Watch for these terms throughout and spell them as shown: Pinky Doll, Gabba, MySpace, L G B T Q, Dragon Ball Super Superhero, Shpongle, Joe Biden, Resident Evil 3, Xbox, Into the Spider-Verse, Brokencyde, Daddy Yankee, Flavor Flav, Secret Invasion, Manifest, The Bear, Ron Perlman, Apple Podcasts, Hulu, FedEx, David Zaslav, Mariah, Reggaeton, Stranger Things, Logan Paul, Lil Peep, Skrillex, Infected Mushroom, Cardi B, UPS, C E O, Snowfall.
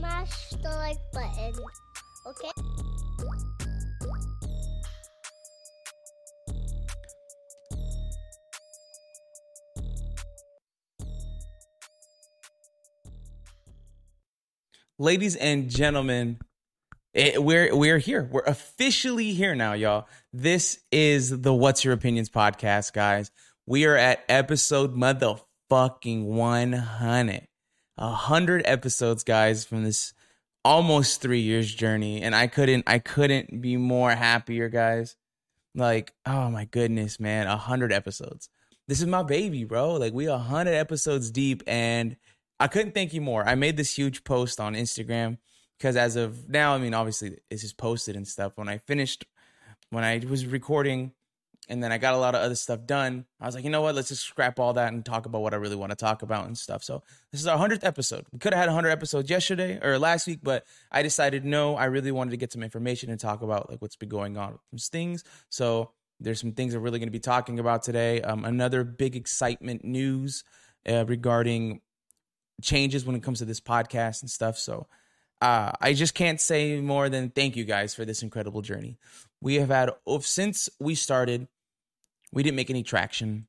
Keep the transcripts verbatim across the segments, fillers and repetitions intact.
smash the like button, okay? Ladies and gentlemen, it, we're we're here. We're officially here now, y'all. This is the What's Your Opinions podcast, guys. We are at episode motherfucking one hundred. one hundred episodes, guys, from this almost three years journey, and I couldn't I couldn't be more happier, guys. Like, oh my goodness, man, one hundred episodes. This is my baby, bro. Like, we are one hundred episodes deep, and I couldn't thank you more. I made this huge post on Instagram because as of now, I mean, obviously it's just posted and stuff. When I finished, when I was recording and then I got a lot of other stuff done, I was like, you know what? Let's just scrap all that and talk about what I really want to talk about and stuff. So this is our one hundredth episode. We could have had one hundred episodes yesterday or last week, but I decided, no, I really wanted to get some information and talk about like what's been going on with these things. So there's some things I'm really going to be talking about today. Um, another big excitement news uh, regarding changes when it comes to this podcast and stuff. So uh, I just can't say more than thank you guys for this incredible journey. We have had, since we started, we didn't make any traction.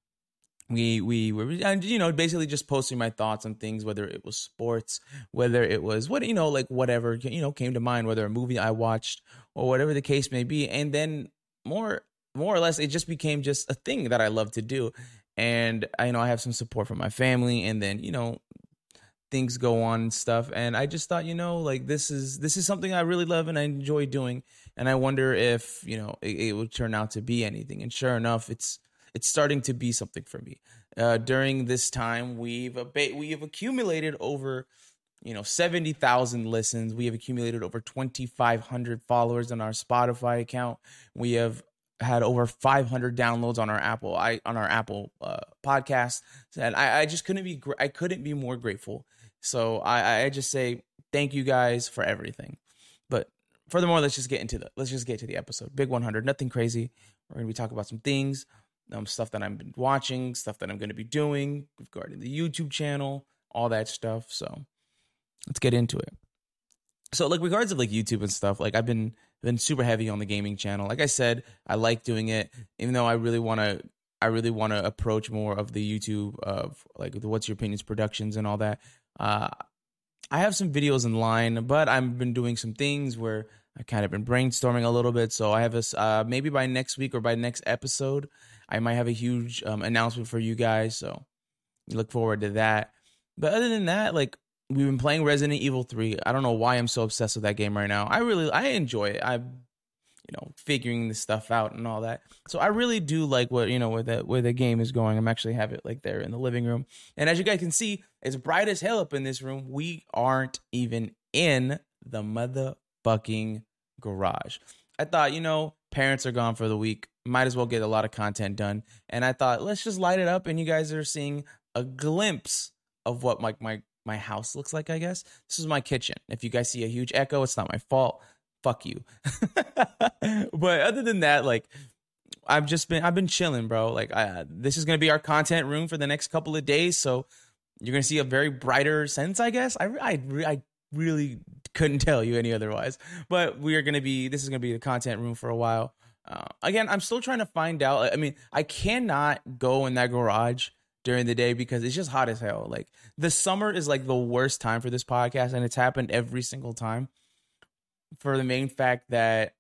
We, we were, you know, basically just posting my thoughts on things, whether it was sports, whether it was what, you know, like whatever, you know, came to mind, whether a movie I watched or whatever the case may be. And then more, more or less, it just became just a thing that I love to do. And I, you know, I have some support from my family, and then, you know, things go on and stuff. And I just thought, you know, like this is this is something I really love and I enjoy doing. And I wonder if, you know, it, it would turn out to be anything. And sure enough, it's it's starting to be something for me. Uh, during this time, we've we've accumulated over, you know, seventy thousand listens. We have accumulated over twenty-five hundred followers on our Spotify account. We have had over five hundred downloads on our Apple I on our Apple uh, podcast. And I, I just couldn't be I couldn't be more grateful. So I, I just say thank you guys for everything. But furthermore, let's just get into the let's just get to the episode. Big one hundred, nothing crazy. We're gonna be talking about some things, um, stuff that I've been watching, stuff that I'm gonna be doing regarding the YouTube channel, all that stuff. So let's get into it. So like regards of like YouTube and stuff, like I've been been super heavy on the gaming channel. Like I said, I like doing it, even though I really wanna. I really want to approach more of the YouTube of like the What's Your Opinions productions and all that. Uh, I have some videos in line, but I've been doing some things where I kind of been brainstorming a little bit. So I have this, uh, maybe by next week or by next episode, I might have a huge um, announcement for you guys. So look forward to that. But other than that, like we've been playing Resident Evil three. I don't know why I'm so obsessed with that game right now. I really, I enjoy it. I've you know, figuring this stuff out and all that. So I really do like what, you know, where the, where the game is going. I'm actually have it like there in the living room. And as you guys can see, it's bright as hell up in this room. We aren't even in the motherfucking garage. I thought, you know, parents are gone for the week. Might as well get a lot of content done. And I thought, let's just light it up. And you guys are seeing a glimpse of what my, my, my house looks like, I guess. This is my kitchen. If you guys see a huge echo, it's not my fault. Fuck you. But other than that, like I've just been, I've been chilling, bro. Like I, this is going to be our content room for the next couple of days. So you're going to see a very brighter sense, I guess. I, I, I really couldn't tell you any otherwise, but we are going to be, this is going to be the content room for a while. Uh, again, I'm still trying to find out. I mean, I cannot go in that garage during the day because it's just hot as hell. Like the summer is like the worst time for this podcast, and it's happened every single time. For the main fact that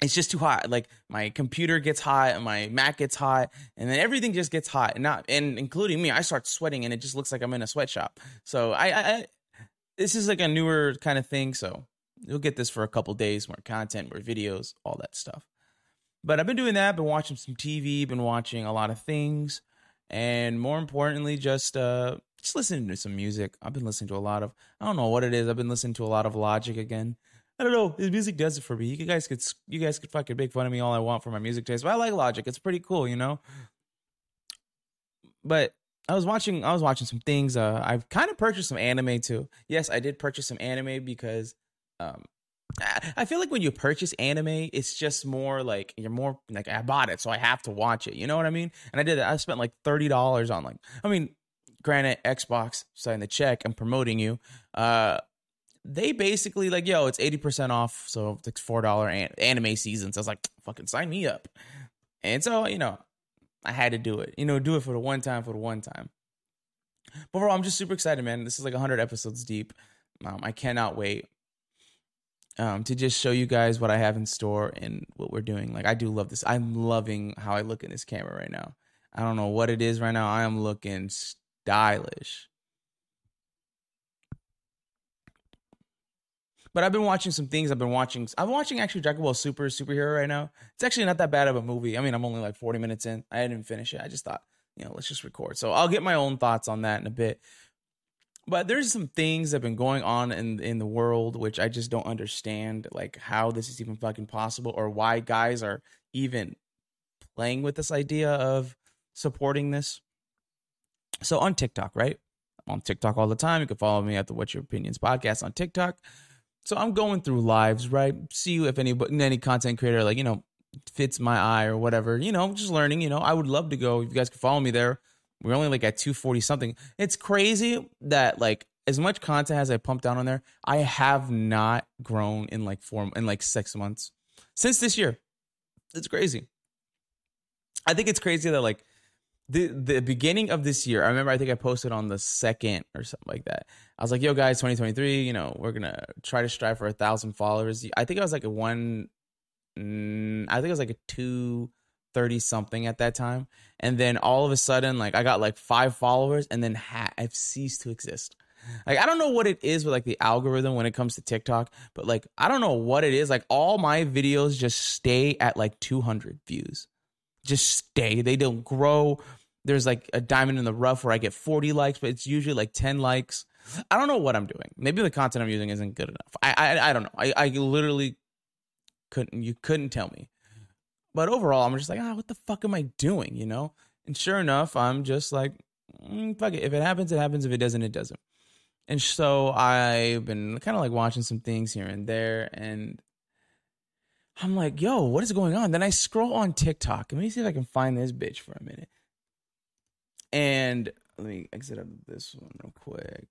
it's just too hot. Like my computer gets hot and my Mac gets hot, and then everything just gets hot, and not and including me, I start sweating and it just looks like I'm in a sweatshop. So I, I, I this is like a newer kind of thing. So you'll get this for a couple days, more content, more videos, all that stuff. But I've been doing that, been watching some T V, been watching a lot of things, and more importantly, just uh, just listening to some music. I've been listening to a lot of, I don't know what it is. I've been listening to a lot of Logic again. I don't know. His music does it for me. You guys could you guys could fucking make fun of me all I want for my music taste, but I like Logic. It's pretty cool, you know. But I was watching I was watching some things. Uh, I've kind of purchased some anime too. Yes, I did purchase some anime because um, I feel like when you purchase anime, it's just more like you're more like I bought it, so I have to watch it. You know what I mean? And I did. I spent like thirty dollars on like I mean, granted, Xbox signed the check. I'm promoting you. Uh, they basically like, yo, it's eighty percent off. So it's four dollars an- anime seasons. I was like, fucking sign me up. And so, you know, I had to do it, you know, do it for the one time, for the one time. But overall, I'm just super excited, man. This is like one hundred episodes deep. Um, I cannot wait um, to just show you guys what I have in store and what we're doing. Like, I do love this. I'm loving how I look in this camera right now. I don't know what it is right now. I am looking stylish. But I've been watching some things. I've been watching. I'm watching actually Dragon Ball Super Superhero right now. It's actually not that bad of a movie. I mean, I'm only like forty minutes in. I didn't finish it. I just thought, you know, let's just record. So I'll get my own thoughts on that in a bit. But there's some things that have been going on in in the world which I just don't understand, like how this is even fucking possible, or why guys are even playing with this idea of supporting this. So on TikTok, right? I'm on TikTok all the time. You can follow me at the What's Your Opinions podcast on TikTok. So I'm going through lives, right? See if any any content creator, like, you know, fits my eye or whatever. You know, just learning, you know, I would love to go. If you guys could follow me there. We're only like at two forty something. It's crazy that like as much content as I pumped out on there, I have not grown in like four in like six months since this year. It's crazy. I think it's crazy that like the the beginning of this year, I remember I think I posted on the second or something like that. I was like, yo guys, twenty twenty-three, you know, we're gonna try to strive for a thousand followers. I think I was like a one, I think I was like a two. thirty something at that time, and then all of a sudden like I got like five followers, and then ha- I've ceased to exist. Like I don't know what it is with like the algorithm when it comes to TikTok, but like I don't know what it is, like all my videos just stay at like two hundred views, just stay, they don't grow. There's like a diamond in the rough where I get forty likes, but it's usually like ten likes. I don't know what I'm doing. Maybe the content I'm using isn't good enough. I I, I don't know. I, I literally couldn't you couldn't tell me. But overall, I'm just like, ah, what the fuck am I doing, you know? And sure enough, I'm just like, mm, fuck it. If it happens, it happens. If it doesn't, it doesn't. And so I've been kind of like watching some things here and there. And I'm like, yo, what is going on? Then I scroll on TikTok. Let me see if I can find this bitch for a minute. And let me exit out of this one real quick.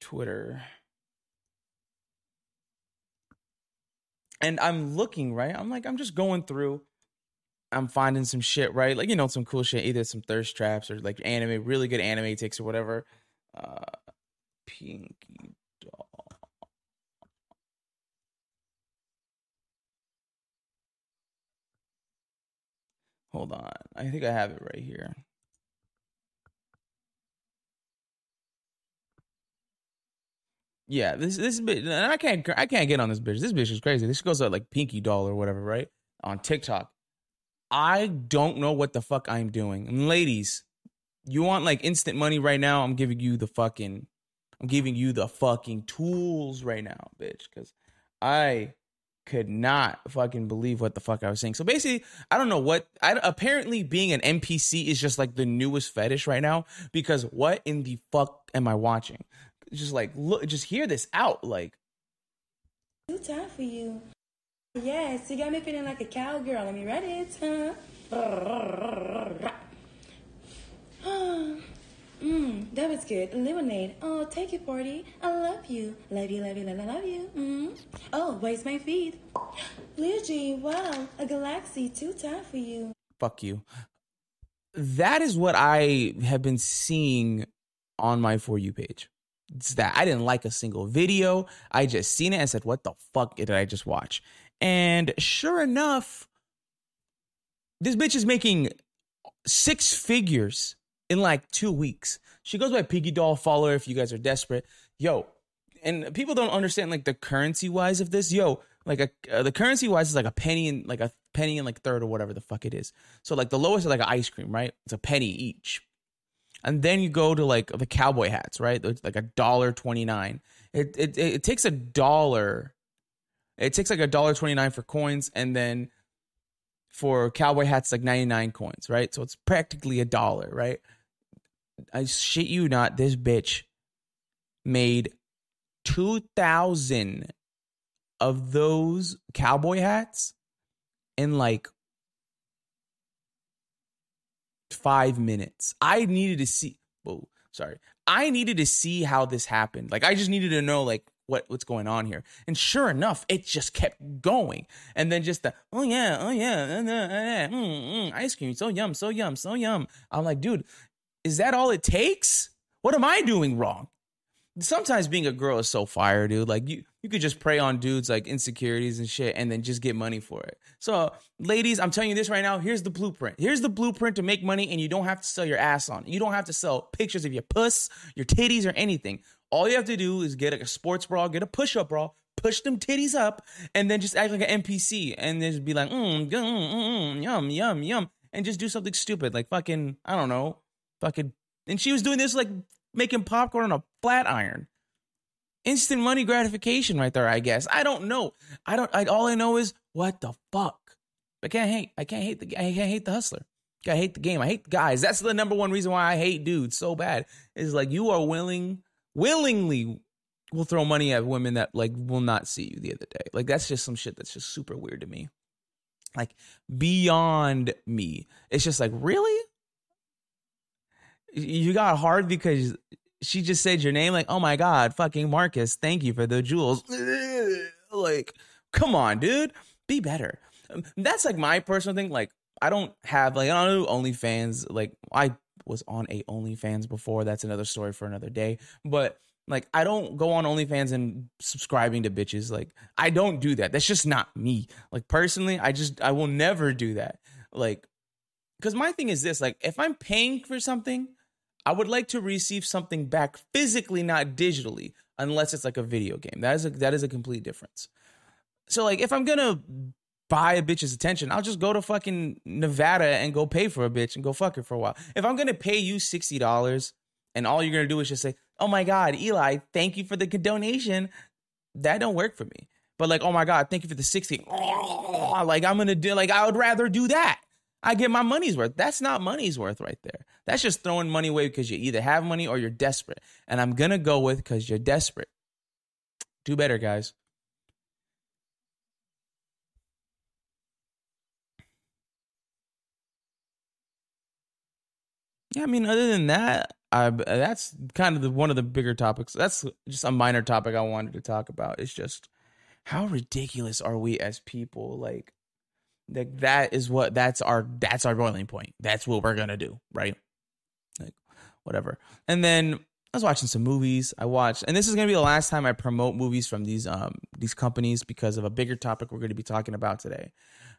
Twitter. And I'm looking, right? I'm like, I'm just going through. I'm finding some shit, right? Like, you know, some cool shit. Either some thirst traps or like anime, really good anime takes or whatever. Uh, Pinky Doll. Hold on. I think I have it right here. Yeah, this this bitch, and I can't I can't get on this bitch. This bitch is crazy. This goes out like Pinky Doll or whatever, right? On TikTok. I don't know what the fuck I'm doing. And ladies, you want like instant money right now? I'm giving you the fucking I'm giving you the fucking tools right now, bitch, cuz I could not fucking believe what the fuck I was saying. So basically, I don't know what I apparently being an N P C is just like the newest fetish right now, because what in the fuck am I watching? Just like look, just hear this out. Like, too tough for you. Yes, you got me feeling like a cowgirl. Let me read it. Huh? mm, that was good. Lemonade. Oh, take it, Porty. I love you. Love you, love you, love you, love you. Mm. Oh, where's my feet? Blue G, wow, a galaxy. Too tough for you. Fuck you. That is what I have been seeing on my For You page. It's that I didn't like a single video. I just seen it and said, what the fuck did I just watch? And sure enough, this bitch is making six figures in like two weeks. She goes by Piggy Doll. Follow her if you guys are desperate. Yo, and people don't understand like the currency wise of this. Yo, like a, uh, the currency wise is like a penny and like a penny and like third or whatever the fuck it is. So like the lowest is like an ice cream, right? It's a penny each. And then you go to like the cowboy hats, right? It's like a dollar twenty-nine. It it it takes a dollar. It takes like a dollar twenty-nine for coins, and then for cowboy hats like ninety-nine coins, right? So it's practically a dollar, right? I shit you not, this bitch made two thousand of those cowboy hats in like five minutes. I needed to see. Oh, sorry. I needed to see how this happened. Like, I just needed to know, like, what what's going on here. And sure enough, it just kept going. And then just the, oh yeah, oh yeah, mm, mm, ice cream, so yum, so yum, so yum. I'm like, dude, is that all it takes? What am I doing wrong? Sometimes being a girl is so fire, dude. Like, you, you could just prey on dudes' like insecurities and shit and then just get money for it. So, ladies, I'm telling you this right now. Here's the blueprint. Here's the blueprint to make money, and you don't have to sell your ass on it. You don't have to sell pictures of your puss, your titties, or anything. All you have to do is get a sports bra, get a push-up bra, push them titties up, and then just act like an N P C. And then just be like, mm, mm, mm, yum, yum, yum. And just do something stupid. Like fucking, I don't know, fucking. And she was doing this like making popcorn on a flat iron. Instant money gratification right there, I guess. I don't know. I don't. I, all I know is what the fuck. I can't hate. I can't hate the. I can't hate the hustler. I hate the game. I hate guys. That's the number one reason why I hate dudes so bad. Is like you are willing, willingly, will throw money at women that like will not see you the other day. Like that's just some shit that's just super weird to me. Like beyond me. It's just like really. You got hard because she just said your name. Like, oh my God, fucking Marcus. Thank you for the jewels. Like, come on, dude, be better. That's like my personal thing. Like, I don't have like, I don't do OnlyFans. Like I was on a OnlyFans before. That's another story for another day. But like, I don't go on OnlyFans and subscribing to bitches. Like I don't do that. That's just not me. Like personally, I just, I will never do that. Like, cause my thing is this, like if I'm paying for something, I would like to receive something back physically, not digitally, unless it's like a video game. That is a, that is a complete difference. So, like, if I'm going to buy a bitch's attention, I'll just go to fucking Nevada and go pay for a bitch and go fuck her for a while. If I'm going to pay you sixty dollars and all you're going to do is just say, oh, my God, Eli, thank you for the donation, that don't work for me. But, like, oh, my God, thank you for the sixty. Oh, like, I'm going to do, like, I would rather do that. I get my money's worth. That's not money's worth right there. That's just throwing money away because you either have money or you're desperate. And I'm going to go with because you're desperate. Do better, guys. Yeah, I mean, other than that, I, that's kind of the, one of the bigger topics. That's just a minor topic I wanted to talk about. It's just how ridiculous are we as people? Like, Like that is what that's our that's our boiling point. That's what we're gonna do, right? Like whatever. And then I was watching some movies. I watched, and this is gonna be the last time I promote movies from these um these companies because of a bigger topic we're gonna be talking about today.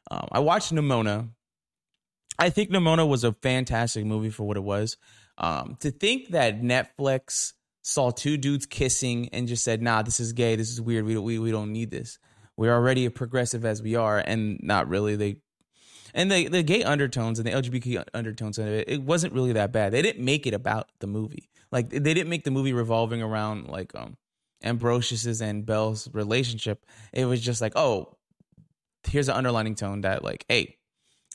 Um, I watched Nimona. I think Nimona was a fantastic movie for what it was. Um, to think that Netflix saw two dudes kissing and just said, "Nah, this is gay. This is weird. We we we don't need this." We're already progressive as we are, and not really. They and the the gay undertones and the L G B T Q undertones of it, it wasn't really that bad. They didn't make it about the movie. Like they didn't make the movie revolving around like um Ambrosius's and Bell's relationship. It was just like, oh, here's an underlining tone that like, hey,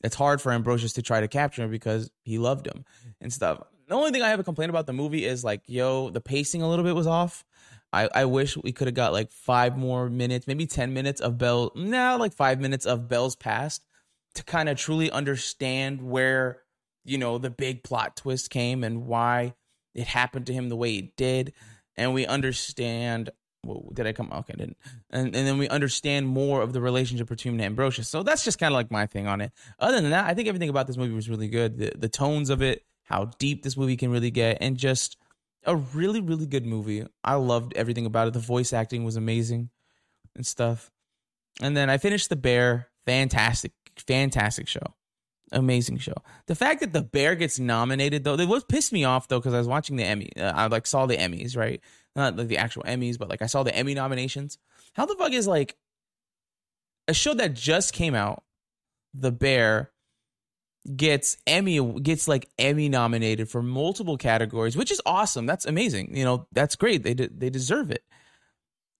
it's hard for Ambrosius to try to capture him because he loved him and stuff. The only thing I have a complaint about the movie is like, yo, the pacing a little bit was off. I, I wish we could have got like five more minutes, maybe ten minutes of Bell. No, like five minutes of Bell's past to kind of truly understand where, you know, the big plot twist came and why it happened to him the way it did. And we understand. Whoa, did I come? Okay, I didn't. And, and then we understand more of the relationship between Ambrosius. So that's just kind of like my thing on it. Other than that, I think everything about this movie was really good. The, the tones of it, how deep this movie can really get, and just a really, really good movie. I loved everything about it. The voice acting was amazing and stuff. And then I finished The Bear. Fantastic, fantastic show. Amazing show. The fact that The Bear gets nominated, though, it was pissed me off, though, because I was watching the Emmy. Uh, I, like, saw the Emmys, right? Not, like, the actual Emmys, but, like, I saw the Emmy nominations. How the fuck is, like, a show that just came out, The Bear, gets Emmy gets like Emmy nominated for multiple categories, which is awesome. That's amazing. You know, that's great. They de- they deserve it.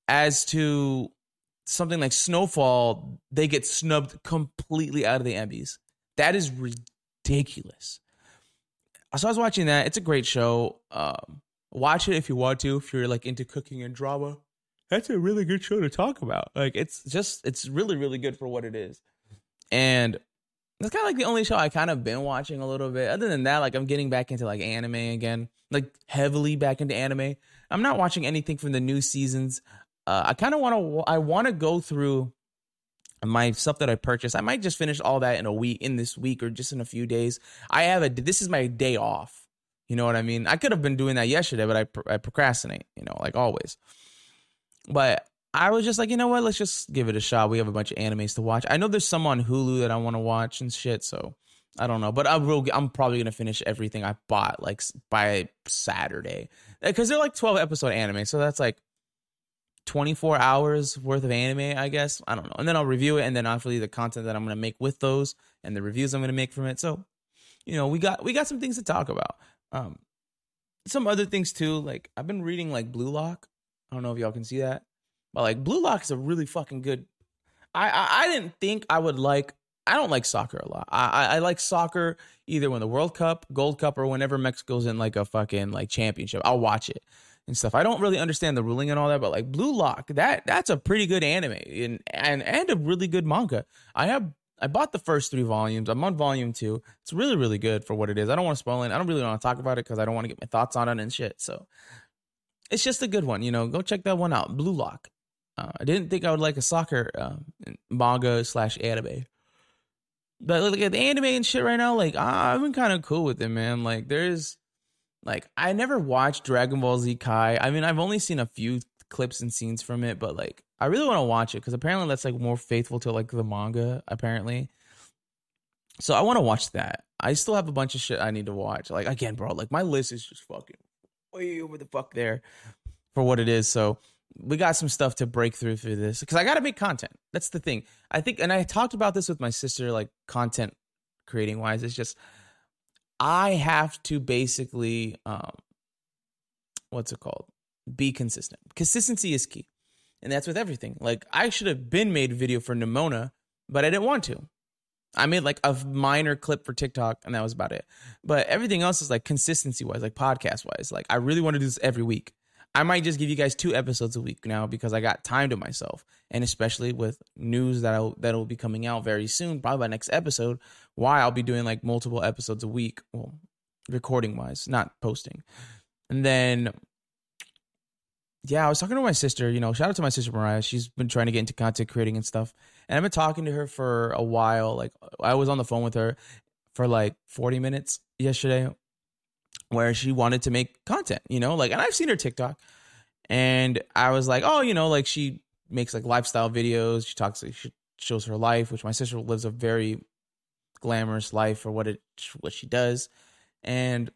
As to something like Snowfall, they get snubbed completely out of the Emmys. That is ridiculous. So I was watching that. It's a great show. Um, watch it if you want to. If you're like into cooking and drama, that's a really good show to talk about. Like it's just it's really really good for what it is. And that's kind of like the only show I kind of been watching a little bit. Other than that, like I'm getting back into like anime again, like heavily back into anime. I'm not watching anything from the new seasons. Uh, I kind of want to I want to go through my stuff that I purchased. I might just finish all that in a week, in this week, or just in a few days. I have a this is my day off. You know what I mean? I could have been doing that yesterday, but I I procrastinate, you know, like always. But I was just like, you know what? Let's just give it a shot. We have a bunch of animes to watch. I know there's some on Hulu that I want to watch and shit, so I don't know, but I will, I'm probably going to finish everything I bought like by Saturday, because they're like twelve episode anime. So that's like twenty-four hours worth of anime, I guess. I don't know. And then I'll review it. And then obviously the content that I'm going to make with those and the reviews I'm going to make from it. So, you know, we got, we got some things to talk about. Um, some other things too. Like I've been reading like Blue Lock. I don't know if y'all can see that, but like Blue Lock is a really fucking good, I, I, I didn't think I would like, I don't like soccer a lot. I, I I like soccer either when the World Cup, Gold Cup, or whenever Mexico's in like a fucking like championship. I'll watch it and stuff. I don't really understand the ruling and all that, but like Blue Lock, that that's a pretty good anime and and, and a really good manga. I have I bought the first three volumes. I'm on volume two. It's really really good for what it is. I don't want to spoil it. I don't really want to talk about it because I don't want to get my thoughts on it and shit. So it's just a good one, you know. Go check that one out, Blue Lock. Uh, I didn't think I would like a soccer uh, manga slash anime. But look at the anime and shit right now. Like, I've been kind of cool with it, man. Like, there's, like, I never watched Dragon Ball Z Kai. I mean, I've only seen a few clips and scenes from it, but like, I really want to watch it because apparently that's like more faithful to like the manga, apparently. So I want to watch that. I still have a bunch of shit I need to watch. Like, again, bro, like my list is just fucking way over the fuck there for what it is. So we got some stuff to break through through this because I got to make content. That's the thing. I think, and I talked about this with my sister, like content creating wise, it's just, I have to basically, um, what's it called? Be consistent. Consistency is key. And that's with everything. Like I should have been made a video for Nimona, but I didn't want to. I made like a minor clip for TikTok and that was about it. But everything else is like consistency wise, like podcast wise. Like I really want to do this every week. I might just give you guys two episodes a week now because I got time to myself. And especially with news that I'll, that'll be coming out very soon, probably by next episode, why I'll be doing like multiple episodes a week, well, recording wise, not posting. And then, yeah, I was talking to my sister, you know, shout out to my sister, Mariah. She's been trying to get into content creating and stuff. And I've been talking to her for a while. Like I was on the phone with her for like forty minutes yesterday, where she wanted to make content, you know, like, and I've seen her TikTok and I was like, oh, you know, like she makes like lifestyle videos. She talks, like she shows her life, which my sister lives a very glamorous life for what it, what she does. And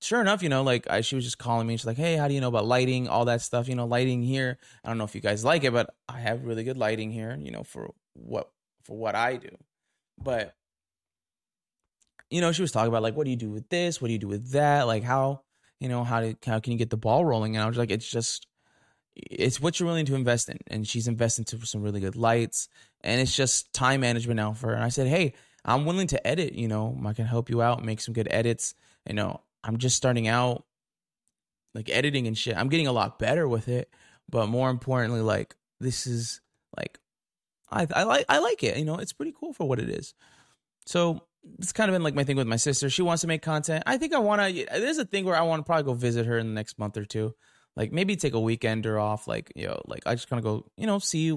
sure enough, you know, like I, she was just calling me and she's like, hey, how do you know about lighting? All that stuff, you know, lighting here. I don't know if you guys like it, but I have really good lighting here, you know, for what, for what I do. But you know, she was talking about like, what do you do with this? What do you do with that? Like how, you know, how, do, how can you get the ball rolling? And I was like, it's just, it's what you're willing to invest in. And she's invested into some really good lights and it's just time management now for her. And I said, hey, I'm willing to edit, you know, I can help you out, make some good edits. You know, I'm just starting out like editing and shit. I'm getting a lot better with it, but more importantly, like this is like, I, I like, I like it, you know, it's pretty cool for what it is. So it's kind of been like my thing with my sister. She wants to make content. I think I want to, there's a thing where I want to probably go visit her in the next month or two. Like maybe take a weekender off. Like, you know, like I just kind of go, you know, see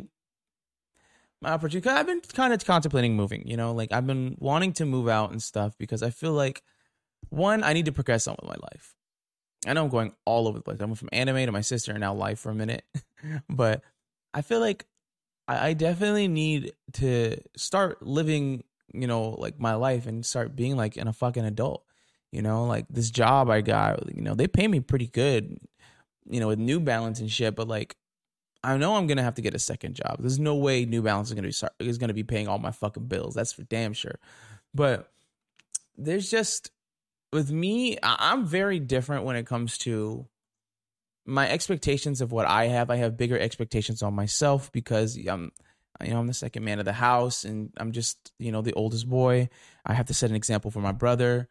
my opportunity. I've been kind of contemplating moving, you know, like I've been wanting to move out and stuff because I feel like one, I need to progress on with my life. I know I'm going all over the place. I went from anime to my sister and now life for a minute, but I feel like I, I definitely need to start living, you know, like my life and start being like in a fucking adult, you know, like this job I got, you know, they pay me pretty good, you know, with New Balance and shit. But like, I know I'm going to have to get a second job. There's no way New Balance is going to be, start, is going to be paying all my fucking bills. That's for damn sure. But there's just with me, I'm very different when it comes to my expectations of what I have. I have bigger expectations on myself because I'm, you know, I'm the second man of the house and I'm just, you know, the oldest boy. I have to set an example for my brother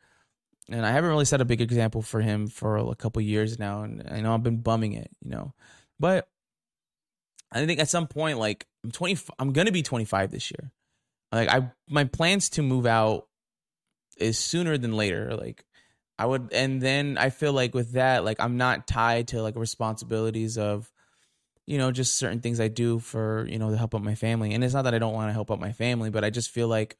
and I haven't really set a big example for him for a couple of years now. And I know I've been bumming it, you know, but I think at some point, like I'm twenty, I'm going to be twenty-five this year. Like I, my plans to move out is sooner than later. Like I would, and then I feel like with that, like I'm not tied to like responsibilities of, you know, just certain things I do for, you know, to help out my family. And it's not that I don't want to help out my family, but I just feel like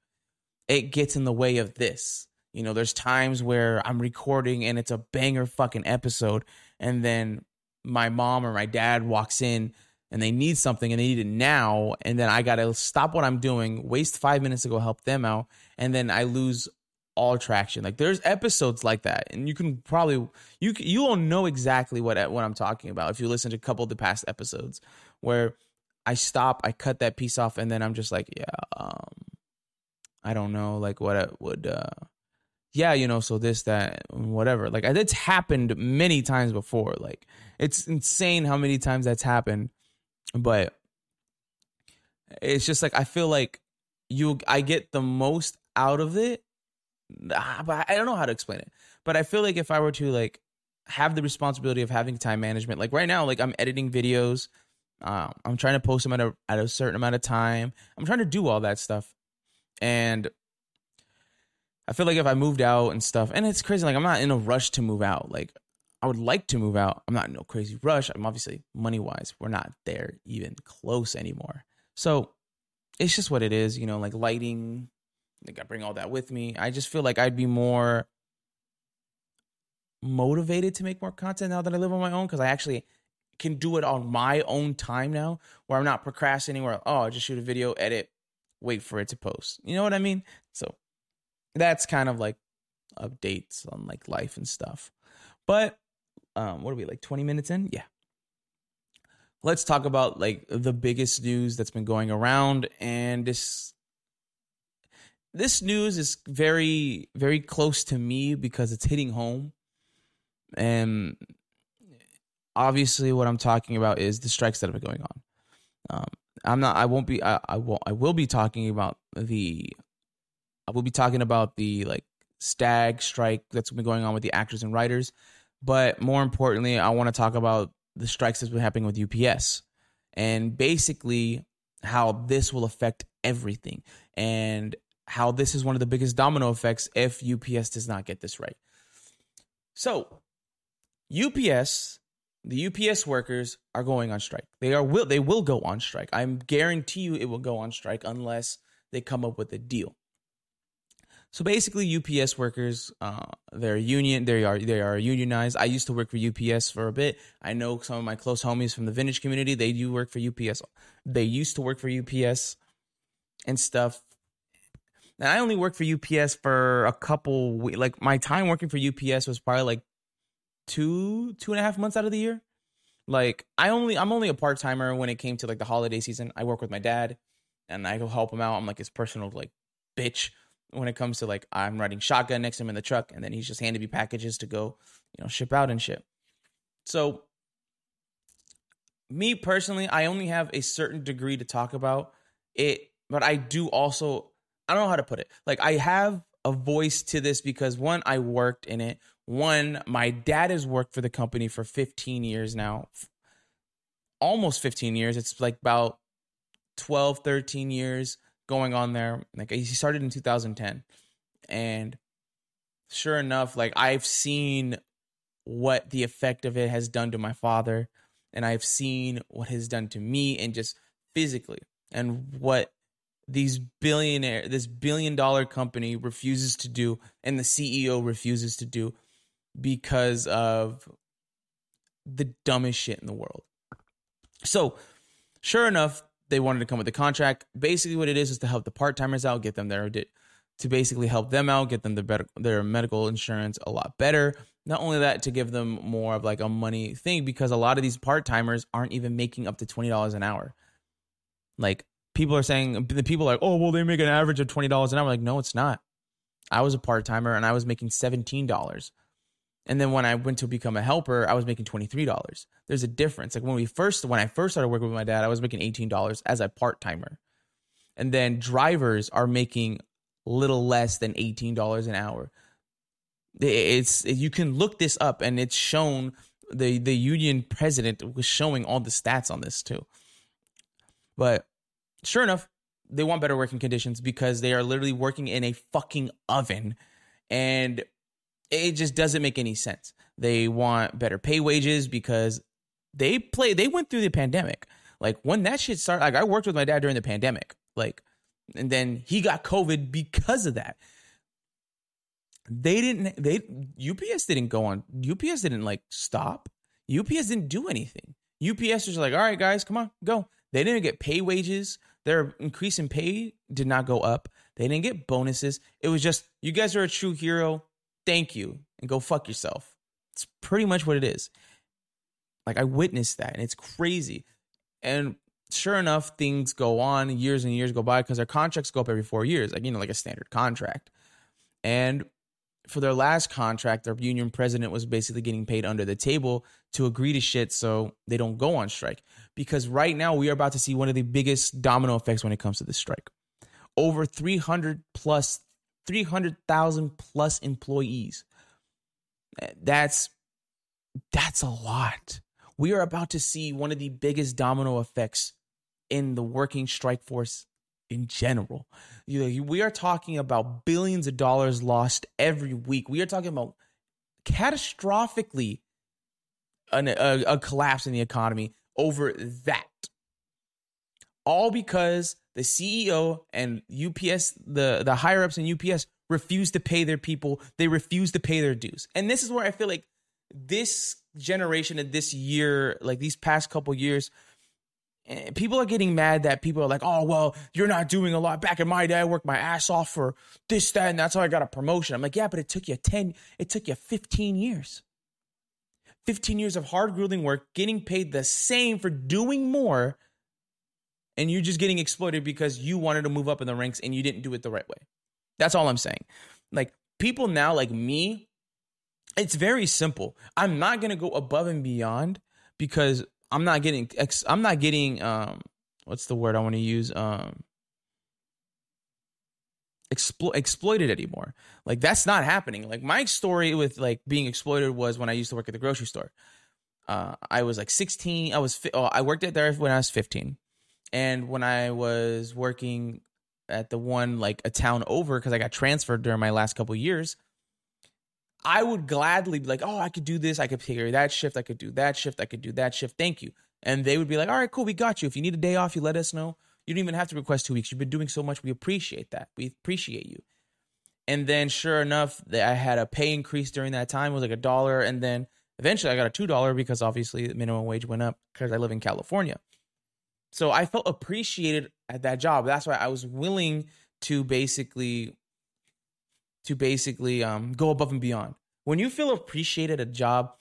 it gets in the way of this. You know, there's times where I'm recording and it's a banger fucking episode, and then my mom or my dad walks in and they need something and they need it now, and then I got to stop what I'm doing, waste five minutes to go help them out, and then I lose all traction. Like, there's episodes like that, and you can probably, you you all know exactly what, what I'm talking about if you listen to a couple of the past episodes where I stop, I cut that piece off, and then I'm just like, yeah, um, I don't know, like what I would... Uh, yeah, you know, so this, that, whatever. Like, that's happened many times before. Like, it's insane how many times that's happened. But it's just like, I feel like you, I get the most out of it. But I don't know how to explain it. But I feel like if I were to, like, have the responsibility of having time management, like right now, like I'm editing videos. Um, I'm trying to post them at a, at a certain amount of time. I'm trying to do all that stuff. And I feel like if I moved out and stuff, and it's crazy, like I'm not in a rush to move out. Like I would like to move out. I'm not in no crazy rush. I'm obviously money wise, we're not there even close anymore. So it's just what it is, you know, like lighting, like I bring all that with me. I just feel like I'd be more motivated to make more content now that I live on my own, because I actually can do it on my own time now, where I'm not procrastinating where, oh, I just shoot a video, edit, wait for it to post. You know what I mean? So that's kind of like updates on like life and stuff. But um, what are we, like twenty minutes in? Yeah. Let's talk about like the biggest news that's been going around. And this this news is very, very close to me because it's hitting home. And obviously what I'm talking about is the strikes that have been going on. Um, I'm not, I won't be, I, I won't, I will be talking about the... I will be talking about the like SAG strike that's been going on with the actors and writers. But more importantly, I want to talk about the strikes that's been happening with U P S and basically how this will affect everything and how this is one of the biggest domino effects if U P S does not get this right. So U P S, the U P S workers are going on strike. They are will they will go on strike. I guarantee you it will go on strike unless they come up with a deal. So basically, U P S workers, uh, they're union, they are they are unionized. I used to work for U P S for a bit. I know some of my close homies from the vintage community. They do work for U P S. They used to work for U P S and stuff. And I only worked for U P S for a couple weeks. Like my time working for U P S was probably like two two and a half months out of the year. Like I only I'm only a part timer when it came to like the holiday season. I work with my dad, and I go help him out. I'm like his personal like bitch. When it comes to like, I'm riding shotgun next to him in the truck, and then he's just handed me packages to go, you know, ship out and shit. So me personally, I only have a certain degree to talk about it, but I do also, I don't know how to put it. Like I have a voice to this because one, I worked in it. One, my dad has worked for the company for fifteen years now, almost fifteen years. It's like about twelve, thirteen years. Going on there. Like he started in two thousand ten, and sure enough, like I've seen what the effect of it has done to my father, and I've seen what has done to me, and just physically, and what these billionaire, this billion dollar company refuses to do, and the C E O refuses to do because of the dumbest shit in the world. So sure enough, they wanted to come with a contract. Basically what it is is to help the part-timers out, get them their, to basically help them out, get them their, better, their medical insurance a lot better. Not only that, to give them more of like a money thing, because a lot of these part-timers aren't even making up to twenty dollars an hour. Like people are saying, the people are like, oh, well, they make an average of twenty dollars an hour. Like, no, it's not. I was a part-timer and I was making seventeen dollars. And then when I went to become a helper, I was making twenty-three dollars. There's a difference. Like when we first, when I first started working with my dad, I was making eighteen dollars as a part-timer. And then drivers are making little less than eighteen dollars an hour. It's, you can look this up, and it's shown, the, the union president was showing all the stats on this too. But sure enough, they want better working conditions because they are literally working in a fucking oven, and it just doesn't make any sense. They want better pay wages because they play, they went through the pandemic. Like when that shit started, like I worked with my dad during the pandemic, like, and then he got COVID because of that. They didn't, they, U P S didn't go on. U P S didn't like stop. U P S didn't do anything. U P S was like, all right, guys, come on, go. They didn't get pay wages. Their increase in pay did not go up. They didn't get bonuses. It was just, you guys are a true hero. Thank you. And go fuck yourself. It's pretty much what it is. Like I witnessed that and it's crazy. And sure enough, things go on. Years and years go by because their contracts go up every four years. Like, you know, like a standard contract. And for their last contract, their union president was basically getting paid under the table to agree to shit so they don't go on strike. Because right now we are about to see one of the biggest domino effects when it comes to this strike. Over three hundred plus, three hundred thousand plus employees. That's, that's a lot. We are about to see one of the biggest domino effects in the working strike force in general. You know, we are talking about billions of dollars lost every week. We are talking about catastrophically an, a, a collapse in the economy over that. All because the C E O and U P S, the, the higher-ups in U P S, refuse to pay their people. They refuse to pay their dues. And this is where I feel like this generation of this year, like these past couple years, people are getting mad that people are like, oh, well, you're not doing a lot. Back in my day, I worked my ass off for this, that, and that's how I got a promotion. I'm like, yeah, but it took you ten, it took you fifteen years. fifteen years of hard, grueling work, getting paid the same for doing more, and you're just getting exploited because you wanted to move up in the ranks and you didn't do it the right way. That's all I'm saying. Like, people now, like me, it's very simple. I'm not going to go above and beyond because I'm not getting, ex- I'm not getting, um, what's the word I want to use? Um, explo- exploited anymore. Like, that's not happening. Like, my story with, like, being exploited was when I used to work at the grocery store. Uh, I was, like, sixteen. I was, fi- oh, I worked at there when I was fifteen. And when I was working at the one, like, a town over, because I got transferred during my last couple years, I would gladly be like, oh, I could do this. I could figure that shift. I could do that shift. I could do that shift. Thank you. And they would be like, all right, cool. We got you. If you need a day off, you let us know. You don't even have to request two weeks. You've been doing so much. We appreciate that. We appreciate you. And then sure enough, I had a pay increase during that time. It was like a dollar. And then eventually I got a two dollars because obviously the minimum wage went up because I live in California. So I felt appreciated at that job. That's why I was willing to basically... to basically um, go above and beyond. When you feel appreciated at a job,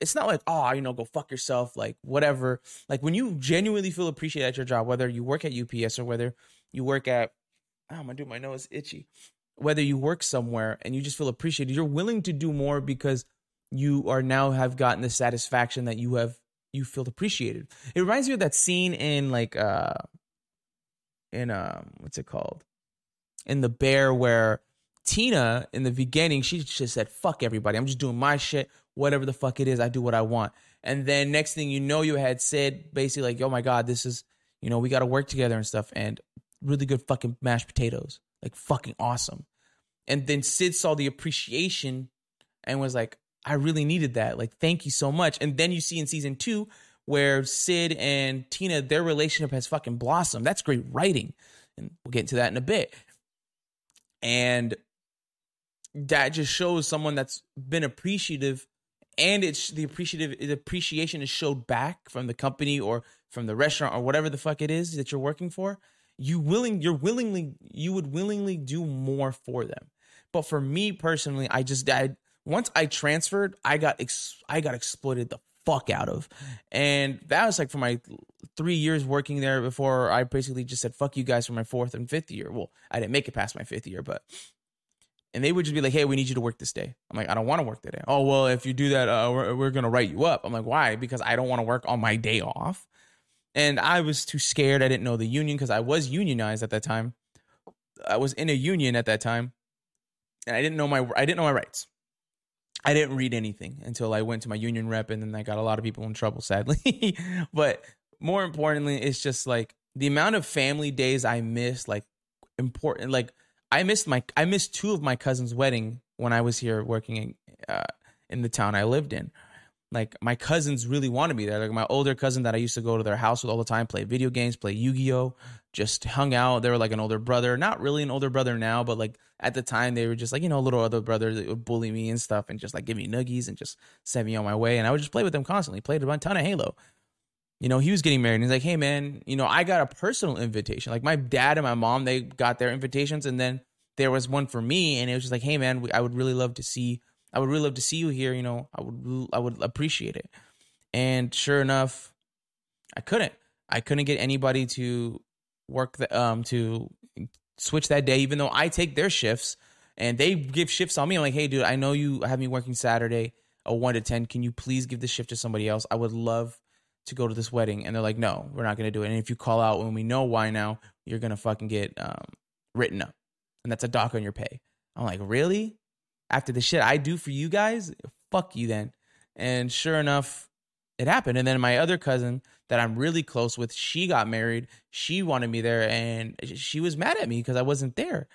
it's not like, oh, you know, go fuck yourself, like whatever. Like when you genuinely feel appreciated at your job, whether you work at U P S or whether you work at, oh, my dude, my nose is itchy. Whether you work somewhere and you just feel appreciated, you're willing to do more because you are now have gotten the satisfaction that you have, you feel appreciated. It reminds me of that scene in like, uh, in, um, what's it called? In The Bear where Tina, in the beginning, she just said, fuck everybody. I'm just doing my shit. Whatever the fuck it is, I do what I want. And then next thing you know, you had said basically like, oh my God, this is, you know, we got to work together and stuff. And really good fucking mashed potatoes. Like fucking awesome. And then Sid saw the appreciation and was like, I really needed that. Like, thank you so much. And then you see in season two where Sid and Tina, their relationship has fucking blossomed. That's great writing. And we'll get into that in a bit. And that just shows someone that's been appreciative, and it's the appreciative the appreciation is showed back from the company or from the restaurant or whatever the fuck it is that you're working for. You willing, you're willingly, you would willingly do more for them. But for me personally, I just died. Once I transferred, I got, ex, I got exploited the fuck out of. And that was like for my three years working there before I basically just said, fuck you guys for my fourth and fifth year. Well, I didn't make it past my fifth year, but and they would just be like, hey, we need you to work this day. I'm like, I don't want to work that day. Oh, well, if you do that, uh, we're, we're going to write you up. I'm like, why? Because I don't want to work on my day off. And I was too scared. I didn't know the union because I was unionized at that time. I was in a union at that time. And I didn't know my I didn't know my rights. I didn't read anything until I went to my union rep. And then I got a lot of people in trouble, sadly. But more importantly, it's just like the amount of family days I missed, like important, like I missed my I missed two of my cousin's wedding when I was here working in, uh, in the town I lived in. like my cousins really wanted me there. Like my older cousin that I used to go to their house with all the time, play video games, play Yu-Gi-Oh, just hung out. They were like an older brother, not really an older brother now, but like at the time they were just like, you know, little other brothers that would bully me and stuff and just like give me nuggies and just send me on my way. And I would just play with them constantly, played a ton of Halo. You know, he was getting married and he's like, hey man, you know, I got a personal invitation. Like my dad and my mom, they got their invitations, and then there was one for me, and it was just like, hey man, I would really love to see I would really love to see you here. You know, I would, I would appreciate it. And sure enough, I couldn't, I couldn't get anybody to work the, um, to switch that day, even though I take their shifts and they give shifts on me. I'm like, hey dude, I know you have me working Saturday, a one to ten. Can you please give the shift to somebody else? I would love to go to this wedding. And they're like, no, we're not going to do it. And if you call out when we know why now, you're going to fucking get um, written up. And that's a dock on your pay. I'm like, really? After the shit I do for you guys, fuck you then. And sure enough, it happened. And then my other cousin that I'm really close with, she got married. She wanted me there, and she was mad at me because I wasn't there.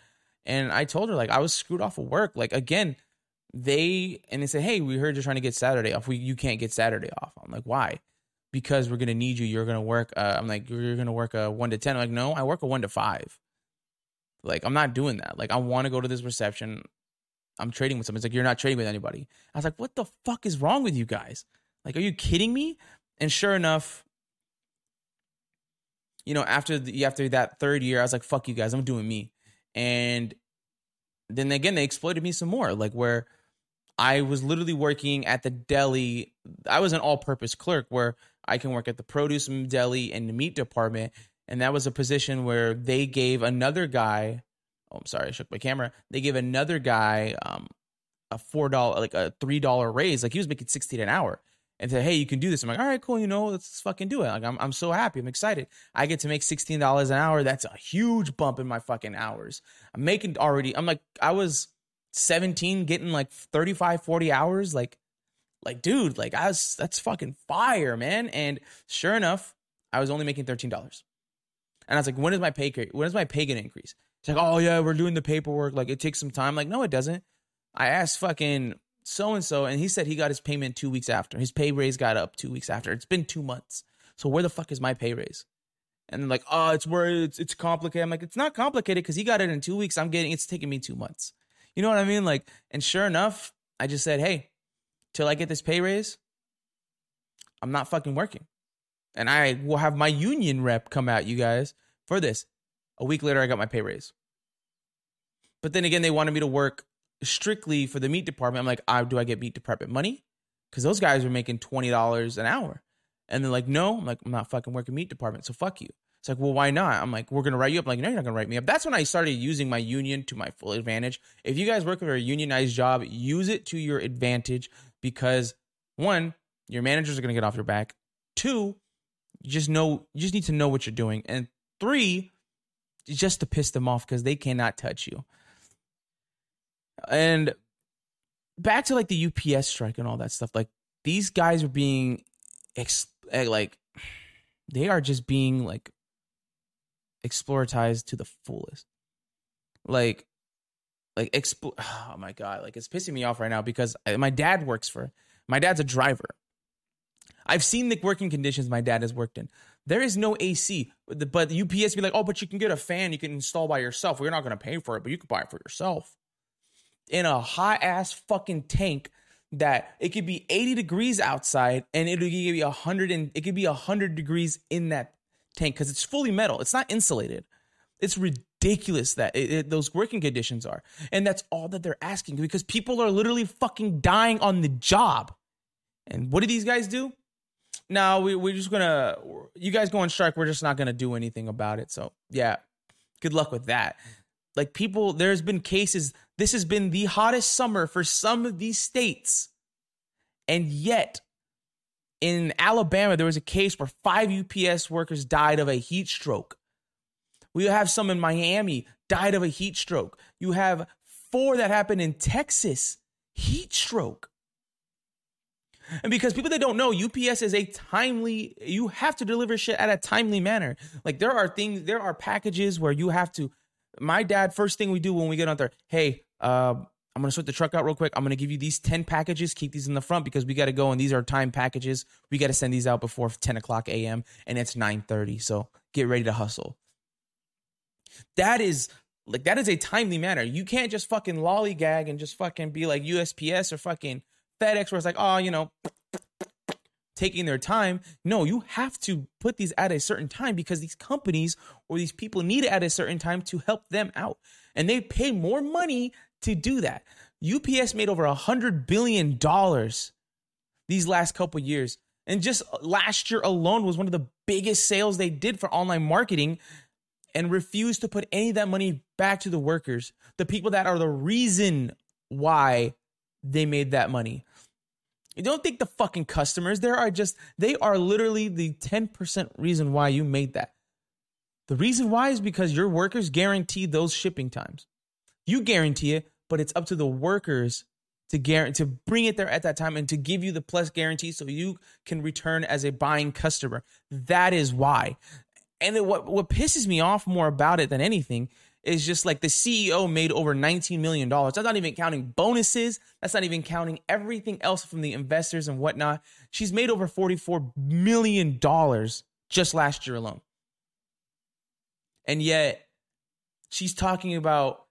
And I told her, like, I was screwed off of work. Like, again, they, and they said, hey, we heard you're trying to get Saturday off. We, you can't get Saturday off. I'm like, why? Because we're going to need you. You're going to work. Uh, I'm like, you're going to work a one to ten. I'm like, no, I work a one to five. Like, I'm not doing that. Like, I want to go to this reception. I'm trading with someone. It's like, you're not trading with anybody. I was like, what the fuck is wrong with you guys? Like, are you kidding me? And sure enough, you know, after the, after that third year, I was like, fuck you guys, I'm doing me. And then again, they exploited me some more, like where I was literally working at the deli. I was an all-purpose clerk where I can work at the produce deli and the meat department. And that was a position where they gave another guy, oh, I'm sorry, I shook my camera. They gave another guy um, a four dollars, like a three dollars raise. Like he was making sixteen an hour. And said, hey, you can do this. I'm like, all right, cool. You know, let's fucking do it. Like I'm, I'm so happy. I'm excited. I get to make sixteen dollars an hour. That's a huge bump in my fucking hours. I'm making already, I'm like, I was seventeen getting like thirty-five, forty hours. Like, like, dude, like I was, that's fucking fire, man. And sure enough, I was only making thirteen dollars. And I was like, when is my pay, when is my pay going to increase? It's like, oh, yeah, we're doing the paperwork. Like, it takes some time. Like, no, it doesn't. I asked fucking so-and-so, and he said he got his payment two weeks after. His pay raise got up two weeks after. It's been two months. So where the fuck is my pay raise? And they're like, oh, it's where it's, it's complicated. I'm like, it's not complicated because he got it in two weeks. I'm getting, it's taking me two months. You know what I mean? Like, and sure enough, I just said, hey, till I get this pay raise, I'm not fucking working. And I will have my union rep come out, you guys, for this. A week later, I got my pay raise. But then again, they wanted me to work strictly for the meat department. I'm like, I, do I get meat department money? Because those guys were making twenty dollars an hour. And they're like, no. I'm like, I'm not fucking working meat department, so fuck you. It's like, well, why not? I'm like, we're going to write you up. I'm like, no, you're not going to write me up. That's when I started using my union to my full advantage. If you guys work for a unionized job, use it to your advantage because, one, your managers are going to get off your back. Two, you just know, you just need to know what you're doing. And three, just to piss them off because they cannot touch you. And back to like the U P S strike and all that stuff. Like these guys are being ex- like they are just being like exploitized to the fullest. Like like expl- oh my god, like it's pissing me off right now because I, my dad works for. My dad's a driver. I've seen the working conditions my dad has worked in. There is no A C, but the U P S be like, oh, but you can get a fan you can install by yourself. We're not going to pay for it, but you can buy it for yourself. In a hot-ass fucking tank that it could be eighty degrees outside, and it could be one hundred, and it could be one hundred degrees in that tank because it's fully metal. It's not insulated. It's ridiculous that it, it, those working conditions are. And that's all that they're asking because people are literally fucking dying on the job. And what do these guys do? No, we, we're just going to, you guys go on strike. We're just not going to do anything about it. So, yeah, good luck with that. Like, people, there's been cases. This has been the hottest summer for some of these states. And yet, in Alabama, there was a case where five U P S workers died of a heat stroke. We have some in Miami died of a heat stroke. You have four that happened in Texas, heat stroke. And because people that don't know, U P S is a timely, you have to deliver shit at a timely manner. Like there are things, there are packages where you have to, my dad, first thing we do when we get on there, hey, uh, I'm going to sort the truck out real quick. I'm going to give you these ten packages. Keep these in the front because we got to go. And these are time packages. We got to send these out before ten o'clock a.m. And it's nine thirty. So get ready to hustle. That is like, that is a timely manner. You can't just fucking lollygag and just fucking be like U S P S or fucking FedEx where it's like, oh, you know, taking their time. No, you have to put these at a certain time because these companies or these people need it at a certain time to help them out. And they pay more money to do that. U P S made over one hundred billion dollars these last couple of years. And just last year alone was one of the biggest sales they did for online marketing and refused to put any of that money back to the workers, the people that are the reason why they made that money. You don't think the fucking customers, there are just, they are literally the ten percent reason why you made that. The reason why is because your workers guarantee those shipping times. You guarantee it, but it's up to the workers to guarantee, to bring it there at that time and to give you the plus guarantee so you can return as a buying customer. That is why. And it, what, what pisses me off more about it than anything is just like the C E O made over nineteen million dollars. That's not even counting bonuses. That's not even counting everything else from the investors and whatnot. She's made over forty-four million dollars just last year alone. And yet she's talking about,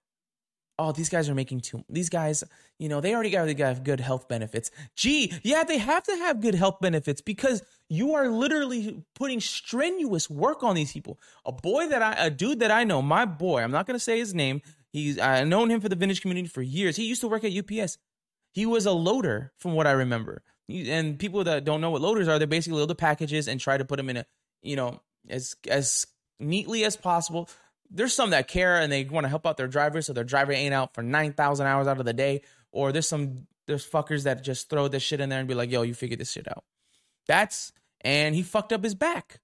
oh, these guys are making too, these guys, you know, they already got they got good health benefits. Gee, yeah, they have to have good health benefits because you are literally putting strenuous work on these people. A boy that I, a dude that I know, my boy, I'm not going to say his name. He's, I've known him for the vintage community for years. He used to work at U P S. He was a loader from what I remember. And people that don't know what loaders are, they basically load the packages and try to put them in a, you know, as, as neatly as possible. There's some that care and they want to help out their driver so their driver ain't out for nine thousand hours out of the day. Or there's some, there's fuckers that just throw this shit in there and be like, yo, you figure this shit out. That's, and he fucked up his back.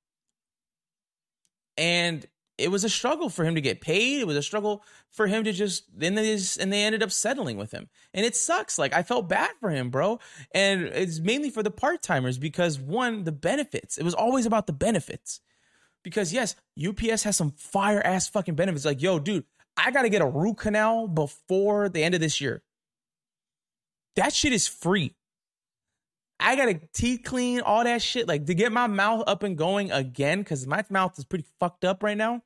And it was a struggle for him to get paid. It was a struggle for him to just, then they just, and they ended up settling with him. And it sucks. Like, I felt bad for him, bro. And it's mainly for the part-timers because one, the benefits, it was always about the benefits. Because, yes, U P S has some fire-ass fucking benefits. Like, yo, dude, I got to get a root canal before the end of this year. That shit is free. I got to teeth clean, all that shit. Like, to get my mouth up and going again, because my mouth is pretty fucked up right now.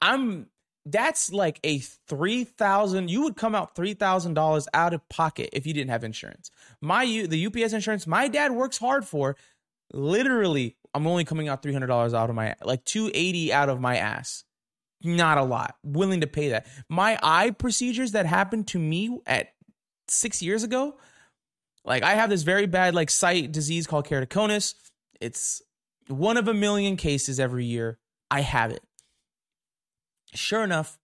I'm, that's like a three thousand dollars. You would come out three thousand dollars out of pocket if you didn't have insurance. My, the U P S insurance my dad works hard for, literally, I'm only coming out three hundred dollars out of my, like two hundred eighty dollars out of my ass. Not a lot. Willing to pay that. My eye procedures that happened to me at six years ago, like I have this very bad like sight disease called keratoconus. It's one of a million cases every year. I have it. Sure enough,